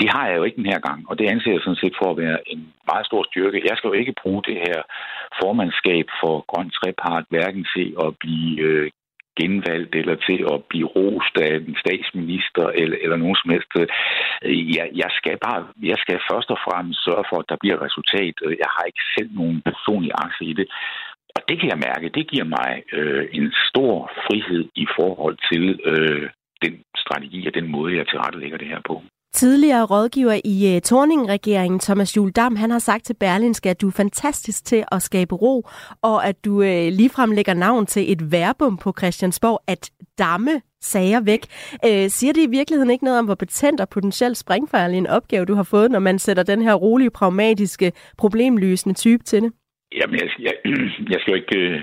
Det har jeg jo ikke den her gang, og det anser jeg sådan set for at være en meget stor styrke. Jeg skal jo ikke bruge det her formandskab for Grøn Trepart hverken til at blive øh, genvalgt eller til at blive rost af en statsminister eller, eller nogen som helst. Jeg, jeg, skal bare, jeg skal først og fremmest sørge for, at der bliver resultat. Jeg har ikke selv nogen personlig aktie i det. Og det kan jeg mærke, det giver mig øh, en stor frihed i forhold til øh, den strategi og den måde, jeg tilrettelægger det her på. Tidligere rådgiver i Thorning-regeringen, Thomas Juhl Dam, han har sagt til Berlingske, at du er fantastisk til at skabe ro, og at du øh, ligefrem lægger navn til et verbum på Christiansborg, at damme sager væk. Øh, siger det i virkeligheden ikke noget om, hvor betændt og potentielt sprængfarlig en opgave du har fået, når man sætter den her rolige, pragmatiske, problemløsende type til det? Jamen, jeg, jeg, jeg skal jo ikke øh,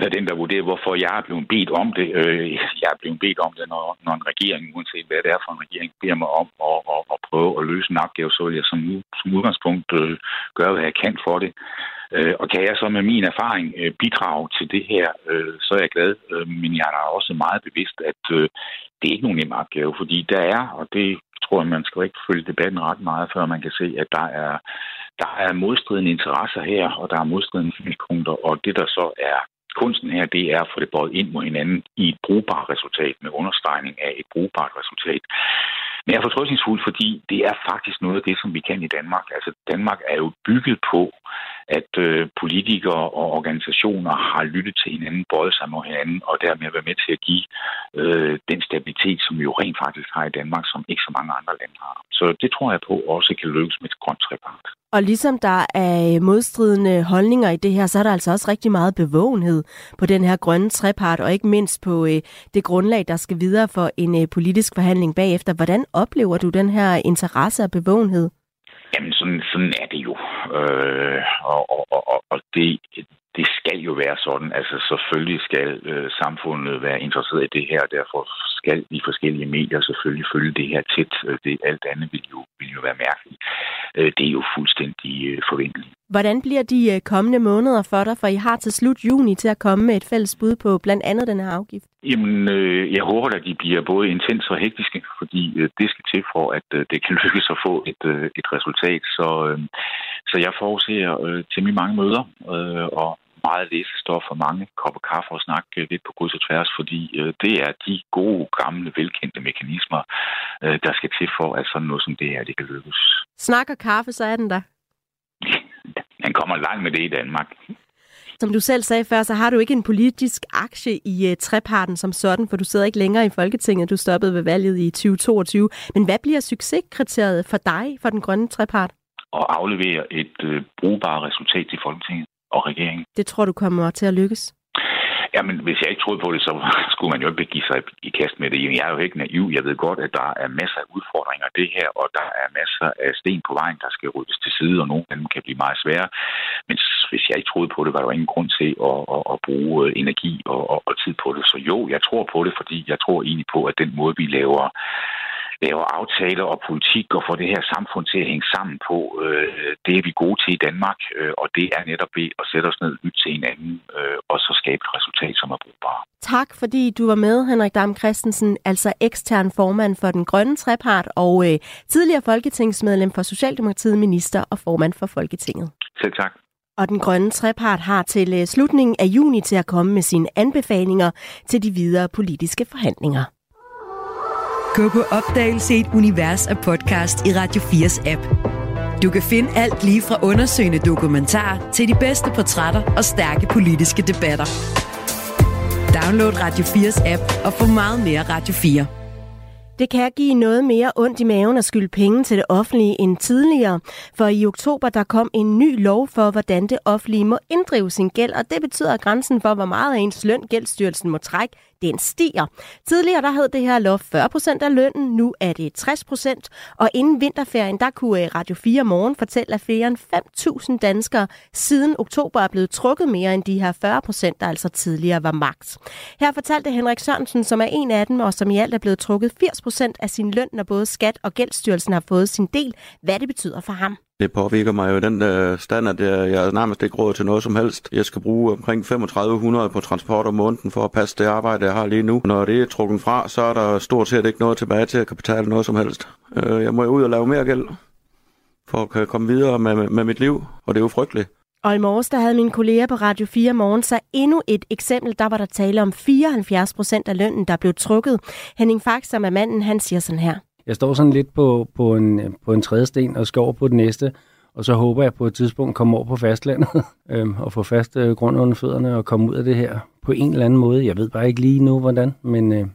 være den, der vurderer, hvorfor jeg er blevet bedt om det. Øh, jeg er blevet bedt om det, når, når en regering, uanset hvad det er for en regering, beder mig om at, at, at prøve at løse en opgave, så vil jeg som, som udgangspunkt øh, gøre, hvad jeg kan for det. Øh, og kan jeg så med min erfaring øh, bidrage til det her, øh, så er jeg glad. Øh, men jeg er da også meget bevidst, at øh, det er ikke nogen nem opgave, fordi der er, og det tror jeg, man skal ikke følge debatten ret meget, før man kan se, at der er Der er modstridende interesser her, og der er modstridende synspunkter, og det, der så er kunsten her, det er at få det båret ind mod hinanden i et brugbart resultat, med understregning af et brugbart resultat. Men jeg er fortrøstningsfuld, fordi det er faktisk noget af det, som vi kan i Danmark. Altså, Danmark er jo bygget på, at øh, politikere og organisationer har lyttet til hinanden, bøjet sig mod hinanden, og dermed været med til at give øh, den stabilitet, som vi jo rent faktisk har i Danmark, som ikke så mange andre lande har. Så det tror jeg på også kan løses med et grønt trepart. Og ligesom der er modstridende holdninger i det her, så er der altså også rigtig meget bevågenhed på den her grønne trepart, og ikke mindst på øh, det grundlag, der skal videre for en øh, politisk forhandling bagefter. Hvordan oplever du den her interesse og bevågenhed? Jamen, sådan, sådan er det jo. Øh, og og, og, og det, det skal jo være sådan. Altså, selvfølgelig skal øh, samfundet være interesseret i det her, og derfor skal de forskellige medier selvfølgelig følge det her tæt. Det, alt andet vil jo, vil jo være mærkeligt. Øh, det er jo fuldstændig øh, forventeligt. Hvordan bliver de kommende måneder for dig? For I har til slut juni til at komme med et fælles bud på blandt andet den her afgift. Jamen, øh, jeg håber, at de bliver både intense og hektiske, fordi øh, det skal til for, at øh, det kan lykkes at få et, øh, et resultat. Så, øh, så jeg forudser øh, temmelig mange møder øh, og meget læsestof og mange kopper kaffe og snak øh, lidt på kryds og tværs, fordi øh, det er de gode, gamle, velkendte mekanismer, øh, der skal til for, at sådan noget som det her, det kan lykkes. Snak og kaffe, så er den der. Han kommer langt med det i Danmark. Som du selv sagde før, så har du ikke en politisk aktie i uh, treparten som sådan, for du sidder ikke længere i Folketinget. Du stoppede ved valget i tyve toogtyve. Men hvad bliver succeskriteriet for dig, for den grønne trepart? At aflevere et uh, brugbart resultat til Folketinget og regeringen. Det tror du kommer til at lykkes? Jamen, hvis jeg ikke troede på det, så skulle man jo ikke give sig i kast med det. Jeg er jo ikke naiv. Jeg ved godt, at der er masser af udfordringer i det her, og der er masser af sten på vejen, der skal ryddes til side, og nogle af dem kan blive meget svære. Men hvis jeg ikke troede på det, var der ingen grund til at, at, at bruge energi og, og, og tid på det. Så jo, jeg tror på det, fordi jeg tror egentlig på, at den måde, vi laver laver aftaler og politik og får det her samfund til at hænge sammen på. Øh, det er vi gode til i Danmark, øh, og det er netop ved at sætte os ned og lytte til hinanden, øh, og så skabe et resultat, som er brugbart. Tak, fordi du var med, Henrik Dam Kristensen, altså ekstern formand for den grønne trepart og øh, tidligere folketingsmedlem for Socialdemokratiet, minister og formand for Folketinget. Selv tak. Og den grønne trepart har til slutningen af juni til at komme med sine anbefalinger til de videre politiske forhandlinger. Gå på opdagelse i et univers af podcast i Radio fires app. Du kan finde alt lige fra undersøgende dokumentarer til de bedste portrætter og stærke politiske debatter. Download Radio fires app og få meget mere Radio fire. Det kan give noget mere ondt i maven at skylde penge til det offentlige end tidligere, for i oktober der kom en ny lov for, hvordan det offentlige må inddrive sin gæld, og det betyder, at grænsen for, hvor meget af ens løn Gældstyrelsen må trække, den stiger. Tidligere der hed det her lov fyrre procent af lønnen, nu er det tres procent, og inden vinterferien der kunne Radio fire Morgen fortælle, at flere end fem tusind danskere siden oktober er blevet trukket mere end de her fyrre procent, der altså tidligere var maks. Her fortalte Henrik Sørensen, som er en af dem, og som i alt er blevet trukket firs procent af sin løn, når både skat og Gældstyrelsen har fået sin del, hvad det betyder for ham. Det påvirker mig jo i den øh, stand, at jeg, jeg nærmest ikke råd til noget som helst. Jeg skal bruge omkring tre tusind fem hundrede på transport om måneden for at passe det arbejde, jeg har lige nu. Når det er trukket fra, så er der stort set ikke noget tilbage til at betale noget som helst. Øh, jeg må jo ud og lave mere gæld for at komme videre med, med mit liv, og det er jo frygteligt. Og i morges, der havde mine kolleger på Radio fire Morgen så endnu et eksempel. Der var der tale om fireoghalvfjerds procent af lønnen, der blev trukket. Henning Fax, som er manden, han siger sådan her. Jeg står sådan lidt på, på, en, på en tredje sten og skal over på den næste, og så håber jeg på et tidspunkt komme over på fastlandet øh, og få fast øh, grund under fødderne og komme ud af det her på en eller anden måde. Jeg ved bare ikke lige nu, hvordan, men øh,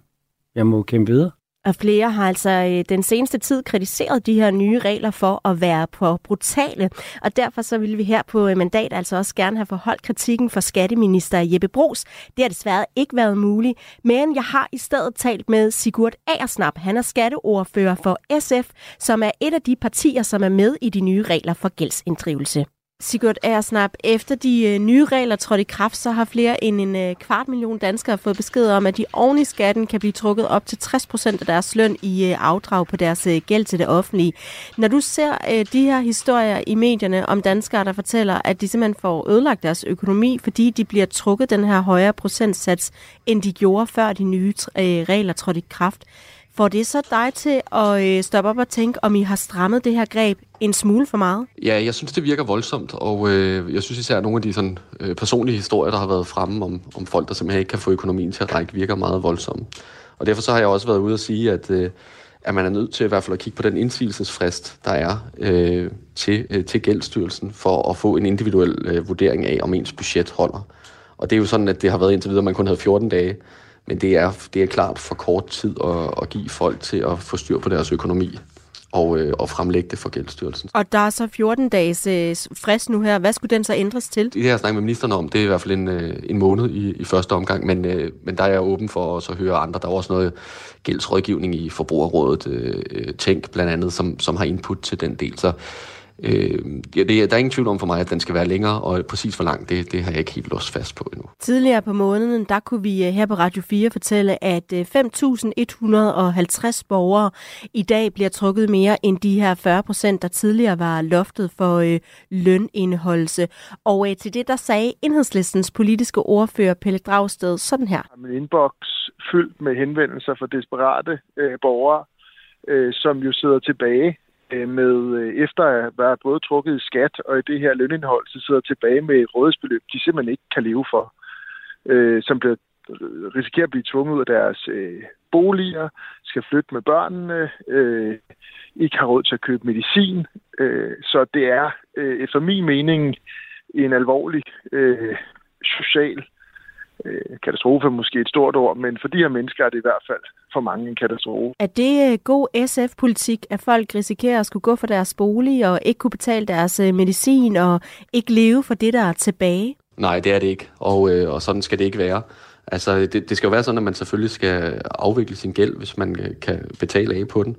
jeg må kæmpe videre. Og flere har altså den seneste tid kritiseret de her nye regler for at være for brutale, og derfor så vil vi her på Mandat altså også gerne have forholdt kritikken fra skatteminister Jeppe Brugs. Det har desværre ikke været muligt, men jeg har i stedet talt med Sigurd Agersnap. Han er skatteordfører for S F, som er et af de partier, som er med i de nye regler for gældsinddrivelse. Sigurd Agersnap, efter de nye regler trådte i kraft, så har flere end en kvart million danskere fået besked om, at de oven i skatten kan blive trukket op til tres procent af deres løn i afdrag på deres gæld til det offentlige. Når du ser de her historier i medierne om danskere, der fortæller, at de simpelthen får ødelagt deres økonomi, fordi de bliver trukket den her højere procentsats, end de gjorde før de nye regler trådte i kraft, får det så dig til at stoppe op og tænke, om I har strammet det her greb en smule for meget? Ja, jeg synes, det virker voldsomt, og øh, jeg synes især, at nogle af de sådan, øh, personlige historier, der har været fremme om, om folk, der simpelthen ikke kan få økonomien til at række, virker meget voldsomme. Og derfor så har jeg også været ude at sige, at, øh, at man er nødt til i hvert fald at kigge på den indsigelsesfrist, der er øh, til, øh, til Gældstyrelsen, for at få en individuel øh, vurdering af, om ens budget holder. Og det er jo sådan, at det har været indtil videre, man kun havde fjorten dage, men det er, det er klart for kort tid at, at give folk til at få styr på deres økonomi og, øh, og fremlægge det for Gældstyrelsen. Og der er så fjorten dages øh, frist nu her. Hvad skulle den så ændres til? Det har jeg snakket med ministerne om. Det er i hvert fald en, øh, en måned i, i første omgang, men, øh, men der er jeg åben for at så høre andre. Der er også noget gældsrådgivning i Forbrugerrådet, øh, Tænk blandt andet, som, som har input til den del. Så Øh, ja, det, der er ingen tvivl om for mig, at den skal være længere, og præcis hvor langt, det, det har jeg ikke helt låst fast på endnu. Tidligere på måneden, der kunne vi her på Radio fire fortælle, at fem tusind et hundrede og halvtreds borgere i dag bliver trukket mere end de her fyrre procent, der tidligere var loftet for øh, lønindeholdelse. Og øh, til det, der sagde Enhedslistens politiske ordfører Pelle Dragsted sådan her. Min inbox fyldt med henvendelser fra desperate øh, borgere, øh, som jo sidder tilbage med, efter at være både trukket i skat og i det her lønindhold, så sidder tilbage med et rådighedsbeløb, de simpelthen ikke kan leve for, øh, som bliver, risikerer at blive tvunget ud af deres øh, boliger, skal flytte med børnene, øh, ikke har råd til at købe medicin. Øh, så det er, øh, efter min mening, en alvorlig øh, social øh, katastrofe, måske et stort ord, men for de her mennesker er det i hvert fald for mange en katastrofe. Er det god S F-politik, at folk risikerer at skulle gå for deres bolig og ikke kunne betale deres medicin og ikke leve for det, der er tilbage? Nej, det er det ikke, og, øh, og sådan skal det ikke være. Altså, det, det skal jo være sådan, at man selvfølgelig skal afvikle sin gæld, hvis man kan betale af på den,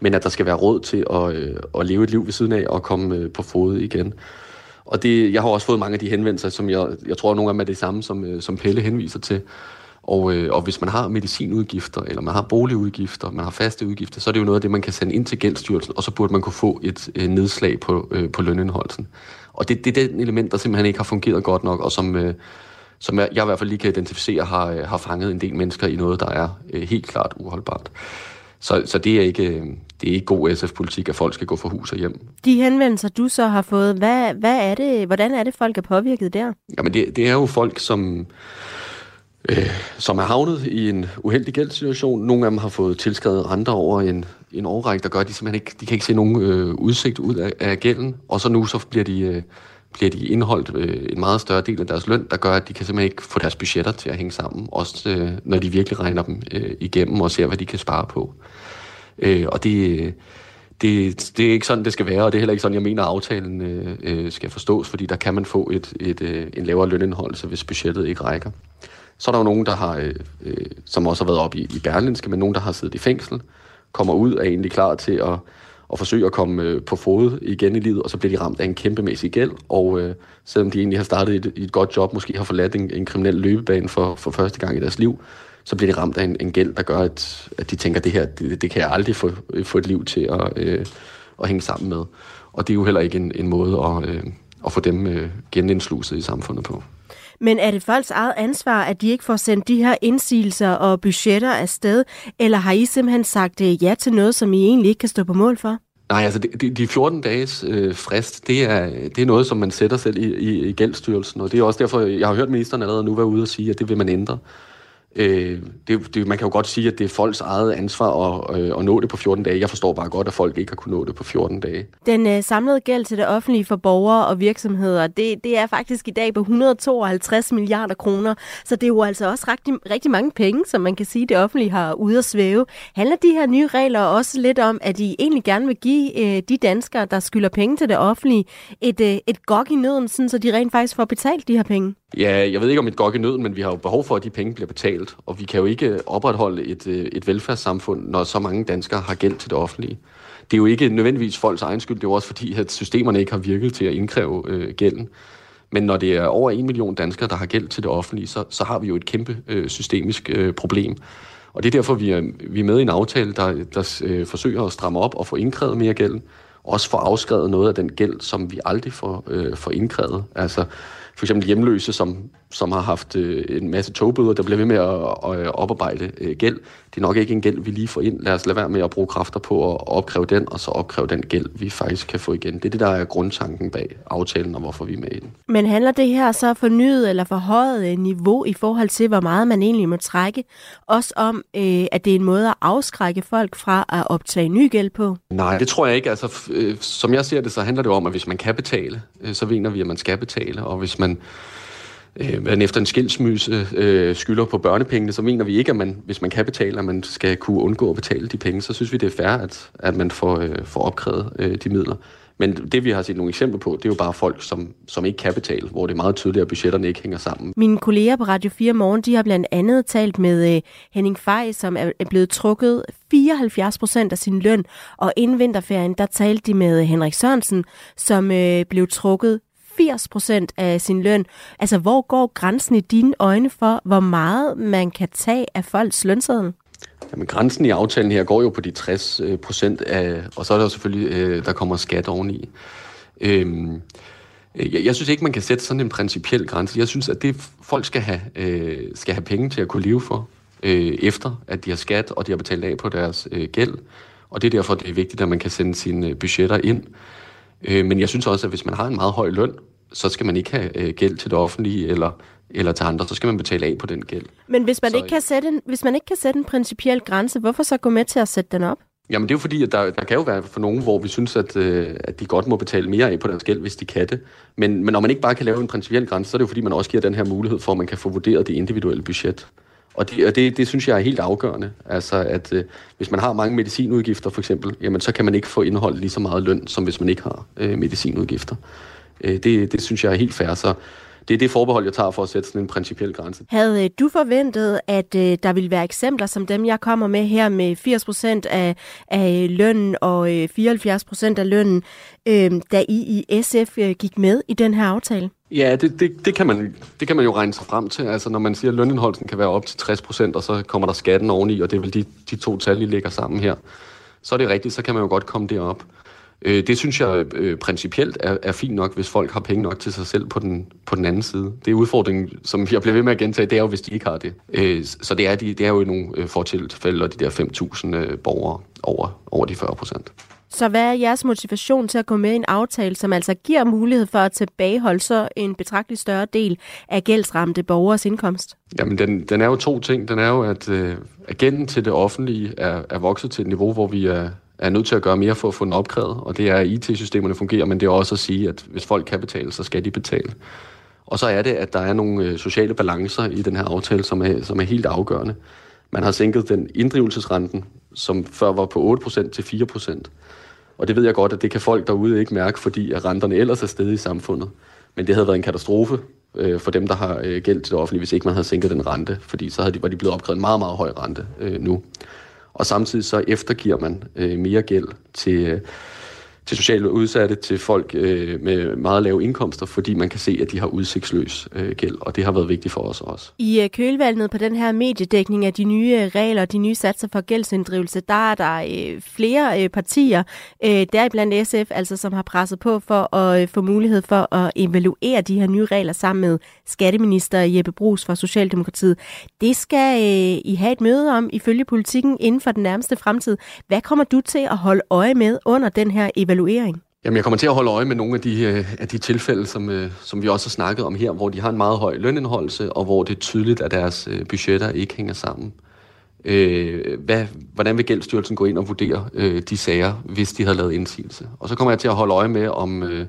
men at der skal være råd til at, øh, at leve et liv ved siden af og komme øh, på fod igen. Og det, jeg har også fået mange af de henvendelser, som jeg, jeg tror, nogle af dem er det samme, som, øh, som Pelle henviser til. Og, øh, og hvis man har medicinudgifter, eller man har boligudgifter, man har faste udgifter, så er det jo noget af det, man kan sende ind til Gældstyrelsen, og så burde man kunne få et øh, nedslag på, øh, på lønindeholdelsen. Og det, det er den element, der simpelthen ikke har fungeret godt nok, og som, øh, som jeg, jeg i hvert fald lige kan identificere, har, øh, har fanget en del mennesker i noget, der er øh, helt klart uholdbart. Så, så det er ikke, det er ikke god S F-politik, at folk skal gå fra hus og hjem. De henvendelser, du så har fået, hvad, hvad er det, hvordan er det, folk er påvirket der? Jamen det, det er jo folk, som... Øh, som er havnet i en uheldig gældssituation. Nogle af dem har fået tilskrevet renter over en, en årrække, der gør, at de simpelthen ikke, de kan ikke se nogen øh, udsigt ud af, af gælden. Og så nu så bliver de, øh, bliver de indholdt øh, en meget større del af deres løn, der gør, at de kan simpelthen ikke få deres budgetter til at hænge sammen, også øh, når de virkelig regner dem øh, igennem og ser, hvad de kan spare på. Øh, og det, det, det er ikke sådan, det skal være, og det er heller ikke sådan, jeg mener, at aftalen øh, skal forstås, fordi der kan man få et, et, øh, en lavere lønindeholdelse, hvis budgettet ikke rækker. Så er der jo nogen, der har, øh, som også har været oppe i, i Berlingske, men nogen, der har siddet i fængsel, kommer ud, er egentlig klar til at, at forsøge at komme øh, på fod igen i livet, og så bliver de ramt af en kæmpemæssig gæld, og øh, selvom de egentlig har startet et, et godt job, måske har forladt en, en kriminel løbebane for, for første gang i deres liv, så bliver de ramt af en, en gæld, der gør, at, at de tænker, det her, det, det kan jeg aldrig få, få et liv til at, øh, at hænge sammen med. Og det er jo heller ikke en, en måde at, øh, at få dem øh, genindsluset i samfundet på. Men er det folks eget ansvar, at de ikke får sendt de her indsigelser og budgetter afsted, eller har I simpelthen sagt ja til noget, som I egentlig ikke kan stå på mål for? Nej, altså de, de fjorten dages øh, frist, det er, det er noget, som man sætter selv i, i, i Gældstyrelsen, og det er også derfor, jeg har hørt ministeren allerede nu være ude og sige, at det vil man ændre. Øh, det, det, man kan jo godt sige, at det er folks eget ansvar at, øh, at nå det på fjorten dage. Jeg forstår bare godt, at folk ikke har kunnet nå det på fjorten dage. Den øh, samlede gæld til det offentlige for borgere og virksomheder, det, det er faktisk i dag på et hundrede og tooghalvtreds milliarder kroner. Så det er jo altså også rigtig, rigtig mange penge, som man kan sige, det offentlige har ude at svæve. Handler de her nye regler også lidt om, at de egentlig gerne vil give øh, de danskere, der skylder penge til det offentlige, et, øh, et gok i nøden, sådan, så de rent faktisk får betalt de her penge? Ja, jeg ved ikke om et gok i nøden, men vi har jo behov for, at de penge bliver betalt, og vi kan jo ikke opretholde et, et velfærdssamfund, når så mange danskere har gæld til det offentlige. Det er jo ikke nødvendigvis folks egen skyld, det er jo også fordi, at systemerne ikke har virket til at indkræve øh, gælden. Men når det er over en million danskere, der har gæld til det offentlige, så, så har vi jo et kæmpe øh, systemisk øh, problem. Og det er derfor, vi er, vi er med i en aftale, der, der øh, forsøger at stramme op og få indkrævet mere gæld, også få afskrevet noget af den gæld, som vi aldrig får, øh, får indkrævet. Altså for eksempel hjemløse, som, som har haft øh, en masse togbøder, der bliver ved med at, at, at oparbejde øh, gæld. Det er nok ikke en gæld, vi lige får ind. Lad os lade være med at bruge kræfter på at opkræve den, og så opkræve den gæld, vi faktisk kan få igen. Det er det, der er grundtanken bag aftalen, og hvorfor vi er med i den. Men handler det her så fornyet eller forhøjet niveau i forhold til, hvor meget man egentlig må trække? Også om, øh, at det er en måde at afskrække folk fra at optage ny gæld på? Nej, det tror jeg ikke. Altså, øh, som jeg ser det, så handler det om, at hvis man kan betale, øh, så mener vi, at man skal betale, og hvis man men efter en skilsmisse øh, skylder på børnepengene, så mener vi ikke, at man, hvis man kan betale, at man skal kunne undgå at betale de penge, så synes vi, det er fair, at, at man får, øh, får opkrævet øh, de midler. Men det, vi har set nogle eksempler på, det er jo bare folk, som, som ikke kan betale, hvor det er meget tydeligt, at budgetterne ikke hænger sammen. Mine kolleger på Radio fire Morgen, de har blandt andet talt med øh, Henrik Fej, som er blevet trukket fireoghalvfjerds procent af sin løn, og inden vinterferien, der talte de med Henrik Sørensen, som øh, blev trukket firs procent af sin løn. Altså, hvor går grænsen i dine øjne for, hvor meget man kan tage af folks lønseddel? Jamen, grænsen i aftalen her går jo på de tres procent af, og så er der jo selvfølgelig, der kommer skat oveni. Øhm, jeg, jeg synes ikke, man kan sætte sådan en principiel grænse. Jeg synes, at det folk skal have, øh, skal have penge til at kunne leve for, øh, efter at de har skat, og de har betalt af på deres øh, gæld. Og det er derfor, det er vigtigt, at man kan sende sine budgetter ind. Øh, men jeg synes også, at hvis man har en meget høj løn, så skal man ikke have øh, gæld til det offentlige eller, eller til andre, så skal man betale af på den gæld. Men hvis man, så, ikke, kan sætte en, hvis man ikke kan sætte en principiel grænse, hvorfor så gå med til at sætte den op? Jamen det er jo fordi, at der, der kan jo være for nogen, hvor vi synes, at, øh, at de godt må betale mere af på deres gæld, hvis de kan det. Men, men når man ikke bare kan lave en principiel grænse, så er det jo fordi, man også giver den her mulighed for, at man kan få vurderet det individuelle budget. Og det, og det, det synes jeg er helt afgørende. Altså, at øh, hvis man har mange medicinudgifter, for eksempel, jamen, så kan man ikke få indholdt lige så meget løn, som hvis man ikke har øh, medicinudgifter. Øh, det, det synes jeg er helt fair. Så det er det forbehold, jeg tager for at sætte sådan en principiel grænse. Havde du forventet, at øh, der ville være eksempler som dem, jeg kommer med her med firs procent af, af lønnen og øh, fireoghalvfjerds procent af lønnen, øh, da I i S F øh, gik med i den her aftale? Ja, det, det, det, kan man, det kan man jo regne sig frem til. Altså, når man siger, at lønindeholdelsen kan være op til tres procent, og så kommer der skatten oveni, og det er vel de, de to tal, de ligger sammen her, så er det rigtigt, så kan man jo godt komme derop. Øh, det synes jeg øh, principielt er, er fint nok, hvis folk har penge nok til sig selv på den, på den anden side. Det er udfordringen, som jeg bliver ved med at gentage, det er jo, hvis de ikke har det. Øh, så det er, de, det er jo nogle øh, fortilfælde, og de der fem tusind øh, borgere over, over de fyrre procent. Så hvad er jeres motivation til at gå med i en aftale, som altså giver mulighed for at tilbageholde så en betragtelig større del af gældsramte borgeres indkomst? Jamen, den, den er jo to ting. Den er jo, at øh, gælden til det offentlige er, er vokset til et niveau, hvor vi er, er nødt til at gøre mere for at få den opkrævet. Og det er, at I T-systemerne fungerer, men det er også at sige, at hvis folk kan betale, så skal de betale. Og så er det, at der er nogle sociale balancer i den her aftale, som er, som er helt afgørende. Man har sænket den inddrivelsesrenten som før var på otte procent til fire procent. Og det ved jeg godt, at det kan folk derude ikke mærke, fordi renterne ellers er steget i samfundet. Men det havde været en katastrofe øh, for dem, der har øh, gæld til det offentlige, hvis ikke man havde sænket den rente, fordi så havde de, var de blevet opkrævet en meget, meget høj rente øh, nu. Og samtidig så eftergiver man øh, mere gæld til, øh, til socialt udsatte, til folk øh, med meget lave indkomster, fordi man kan se, at de har udsigtsløs øh, gæld, og det har været vigtigt for os også. I kølvandet på den her mediedækning af de nye regler og de nye satser for gældsinddrivelse, der er der øh, flere øh, partier, øh, deriblandt S F, altså, som har presset på for at øh, få mulighed for at evaluere de her nye regler sammen med skatteminister Jeppe Bruus fra Socialdemokratiet. Det skal øh, I have et møde om ifølge Politikken inden for den nærmeste fremtid. Hvad kommer du til at holde øje med under den her evaluering? Jamen, jeg kommer til at holde øje med nogle af de, af de tilfælde, som, som vi også har snakket om her, hvor de har en meget høj lønindholdelse, og hvor det er tydeligt, at deres budgetter ikke hænger sammen. Øh, hvad, hvordan vil Gældstyrelsen gå ind og vurdere øh, de sager, hvis de har lavet indsigelse? Og så kommer jeg til at holde øje med, om, øh,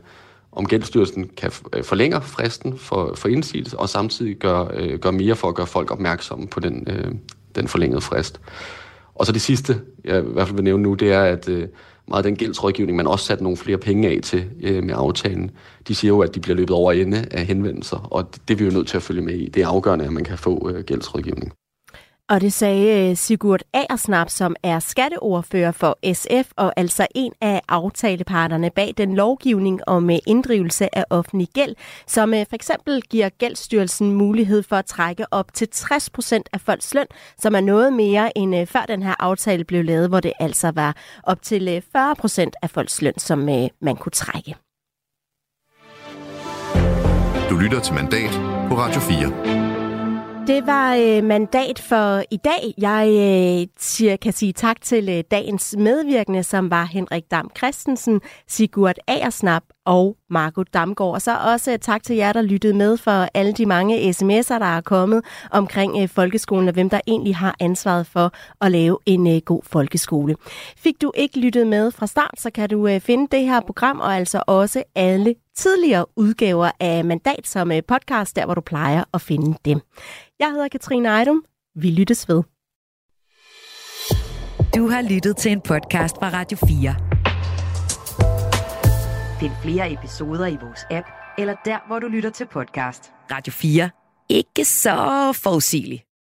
om Gældstyrelsen kan forlænge fristen for, for indsigelse, og samtidig gøre øh, gør mere for at gøre folk opmærksomme på den, øh, den forlængede frist. Og så det sidste, jeg i hvert fald vil nævne nu, det er, at øh, meget den gældsrådgivning, man også sat nogle flere penge af til øh, med aftalen, de siger jo, at de bliver løbet over ende af henvendelser, og det, det er vi jo nødt til at følge med i. Det er afgørende, at man kan få øh, gældsrådgivning. Og det sagde Sigurd Agersnap, som er skatteordfører for S F, og altså en af aftaleparterne bag den lovgivning om inddrivelse af offentlig gæld, som for eksempel giver Gældstyrelsen mulighed for at trække op til tres procent af folks løn, som er noget mere end før den her aftale blev lavet, hvor det altså var op til fyrre procent af folks løn, som man kunne trække. Du lytter til Mandat på Radio fire. Det var øh, mandat for i dag. Jeg øh, siger, kan sige tak til øh, dagens medvirkende, som var Henrik Dam Kristensen, Sigurd Agersnap og Marco Damgaard. Og så også øh, tak til jer, der lyttede med for alle de mange sms'er, der er kommet omkring øh, folkeskolen, og hvem der egentlig har ansvaret for at lave en øh, god folkeskole. Fik du ikke lyttet med fra start, så kan du øh, finde det her program, og altså også alle tidligere udgaver af Mandat som øh, podcast, der hvor du plejer at finde dem. Jeg hedder Kathrine Ejdum. Vi lyttes ved. Du har lyttet til en podcast fra Radio fire. Find flere episoder i vores app, eller der, hvor du lytter til podcast. Radio fire. Ikke så forudsigeligt.